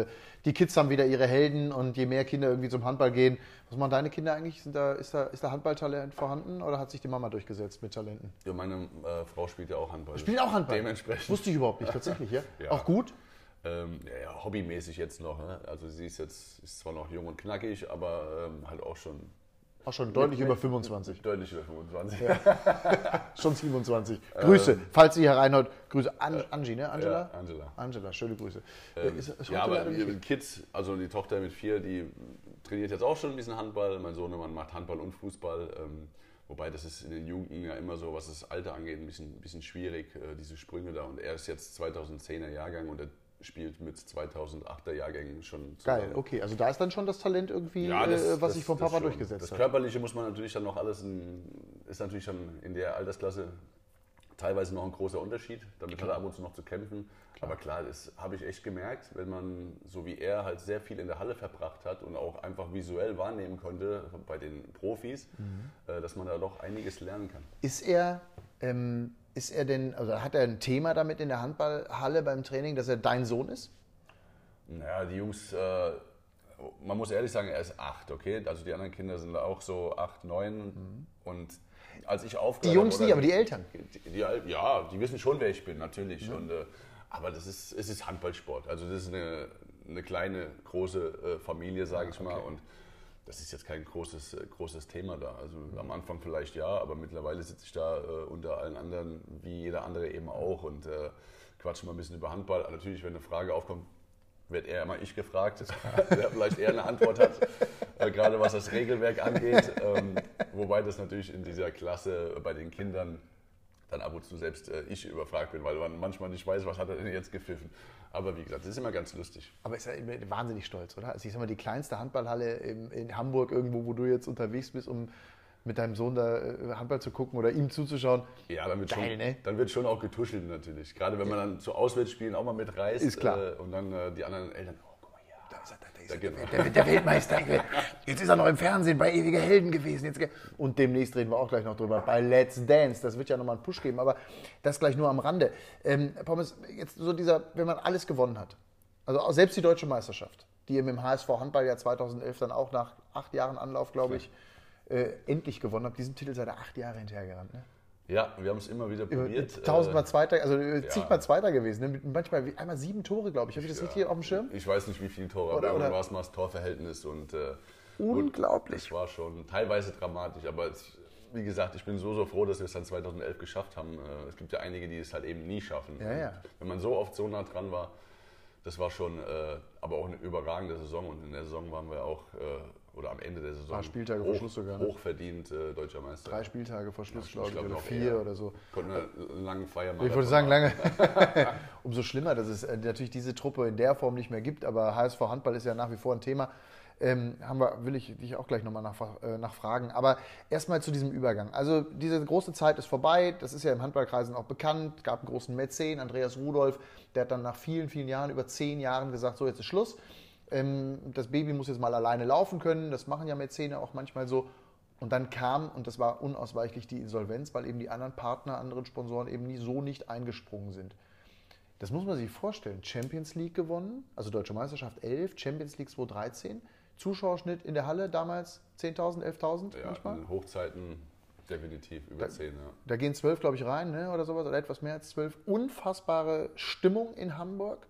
die Kids haben wieder ihre Helden und je mehr Kinder irgendwie zum Handball gehen. Was machen deine Kinder eigentlich? Ist da Handballtalent vorhanden oder hat sich die Mama durchgesetzt mit Talenten? Ja, meine Frau spielt ja auch Handball. Spielt auch Handball? Dementsprechend. Wusste ich überhaupt nicht, tatsächlich. Ja? Ja. Auch gut? Hobbymäßig jetzt noch. Ne? Also sie ist zwar noch jung und knackig, aber halt auch schon... Auch schon deutlich über 25. Deutlich über 25. Ja. Schon 27. Grüße, falls sie hier reinhört. Grüße Angie, ne? Angela? Ja, Angela, schöne Grüße. Aber Kids, also die Tochter mit 4, die trainiert jetzt auch schon ein bisschen Handball. Mein Sohnemann macht Handball und Fußball. Wobei das ist in den Jugenden ja immer so, was das Alter angeht, ein bisschen schwierig, diese Sprünge da. Und er ist jetzt 2010er Jahrgang und der spielt mit 2008er Jahrgängen schon zusammen. Geil, okay. Also da ist dann schon das Talent irgendwie, was sich vom Papa durchgesetzt hat. Das Körperliche muss man natürlich dann noch ist natürlich schon in der Altersklasse teilweise noch ein großer Unterschied. Damit hat er ab und zu noch zu kämpfen. Klar. Aber klar, das habe ich echt gemerkt, wenn man, so wie er, halt sehr viel in der Halle verbracht hat und auch einfach visuell wahrnehmen konnte bei den Profis, dass man da doch einiges lernen kann. Ist er denn, also hat er ein Thema damit in der Handballhalle beim Training, dass er dein Sohn ist? Naja, die Jungs, man muss ehrlich sagen, er ist 8, okay? Also die anderen Kinder sind auch so 8, 9 und als ich aufgehört habe... Die Jungs nicht, aber die Eltern? Die wissen schon, wer ich bin, natürlich. Mhm. Und, aber es ist Handballsport, also das ist eine kleine, große Familie, sage ich mal. Und das ist jetzt kein großes Thema da. Also am Anfang vielleicht ja, aber mittlerweile sitze ich da unter allen anderen, wie jeder andere eben auch und quatsche mal ein bisschen über Handball. Aber natürlich, wenn eine Frage aufkommt, wird eher immer ich gefragt, der vielleicht eher eine Antwort hat, gerade was das Regelwerk angeht. Wobei das natürlich in dieser Klasse bei den Kindern dann ab und zu selbst ich überfragt bin, weil man manchmal nicht weiß, was hat er denn jetzt gepfiffen. Aber wie gesagt, das ist immer ganz lustig. Aber ist ja wahnsinnig stolz, oder? Also ich sag mal, die kleinste Handballhalle in Hamburg irgendwo, wo du jetzt unterwegs bist, um mit deinem Sohn da Handball zu gucken oder ihm zuzuschauen. Ja, dann wird schon auch getuschelt natürlich. Gerade wenn man dann zu Auswärtsspielen auch mal mitreist. Ist klar. Und dann die anderen Eltern, oh guck mal hier, da ist der Weltmeister. Jetzt ist er noch im Fernsehen bei Ewiger Helden gewesen. Und demnächst reden wir auch gleich noch drüber. Bei Let's Dance, das wird ja nochmal einen Push geben, aber das gleich nur am Rande. Pommes, jetzt so wenn man alles gewonnen hat, also auch selbst die deutsche Meisterschaft, die ihr mit dem HSV Handball ja 2011 dann auch nach 8 Jahren Anlauf, glaube ich, endlich gewonnen habt. Diesen Titel seid ihr 8 Jahre hinterhergerannt, ne? Ja, wir haben es immer wieder probiert. Tausendmal Zweiter, also zigmal Zweiter gewesen. Ne? Manchmal einmal 7 Tore, glaube ich. Habe ich das richtig auf dem Schirm? Ich weiß nicht, wie viele Tore, aber irgendwann war es mal das Torverhältnis. Und, unglaublich. Das war schon teilweise dramatisch, aber wie gesagt, ich bin so froh, dass wir es dann 2011 geschafft haben. Es gibt ja einige, die es halt eben nie schaffen. Ja. Wenn man so oft so nah dran war, das war schon aber auch eine überragende Saison. Und in der Saison waren wir auch, oder am Ende der Saison, hochverdient deutscher Meister. 3 Spieltage vor Schluss, glaube ich, oder 4 oder so. Konnten einen langen Feiermarathon. Ich würde sagen, lange. Umso schlimmer, dass es natürlich diese Truppe in der Form nicht mehr gibt. Aber HSV Handball ist ja nach wie vor ein Thema. Will ich dich auch gleich nochmal nachfragen. Aber erstmal zu diesem Übergang. Also diese große Zeit ist vorbei. Das ist ja im Handballkreisen auch bekannt. Es gab einen großen Mäzen, Andreas Rudolph. Der hat dann nach vielen, vielen Jahren, über 10 Jahren gesagt, so, jetzt ist Schluss. Das Baby muss jetzt mal alleine laufen können. Das machen ja Mäzene auch manchmal so. Und dann kam, und das war unausweichlich, die Insolvenz, weil eben die anderen Partner, anderen Sponsoren eben nicht eingesprungen sind. Das muss man sich vorstellen. Champions League gewonnen, also Deutsche Meisterschaft 11, Champions League 2013. Zuschauerschnitt in der Halle damals 10.000, 11.000 manchmal? In Hochzeiten definitiv über 10. Da gehen 12, glaube ich, rein, ne, oder sowas, oder etwas mehr als 12. Unfassbare Stimmung in Hamburg.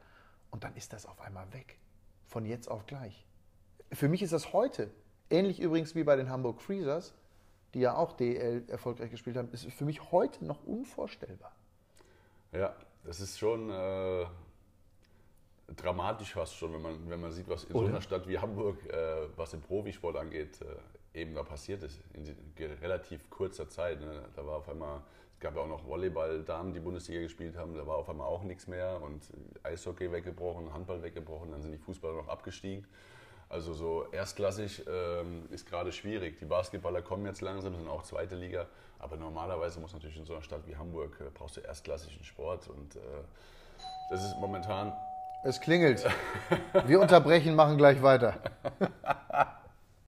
Und dann ist das auf einmal weg. Von jetzt auf gleich. Für mich ist das heute, ähnlich übrigens wie bei den Hamburg Freezers, die ja auch DEL erfolgreich gespielt haben, ist für mich heute noch unvorstellbar. Ja, das ist schon... dramatisch fast schon, wenn man sieht, was in so einer Stadt wie Hamburg, was den Profisport angeht, eben da passiert ist in relativ kurzer Zeit. Ne? Da war auf einmal, es gab ja auch noch Volleyball-Damen, die Bundesliga gespielt haben, da war auf einmal auch nichts mehr und Eishockey weggebrochen, Handball weggebrochen, dann sind die Fußballer noch abgestiegen. Also so erstklassig ist gerade schwierig. Die Basketballer kommen jetzt langsam, sind auch zweite Liga, aber normalerweise muss natürlich in so einer Stadt wie Hamburg, brauchst du erstklassigen Sport und das ist momentan... Es klingelt. Wir unterbrechen, machen gleich weiter.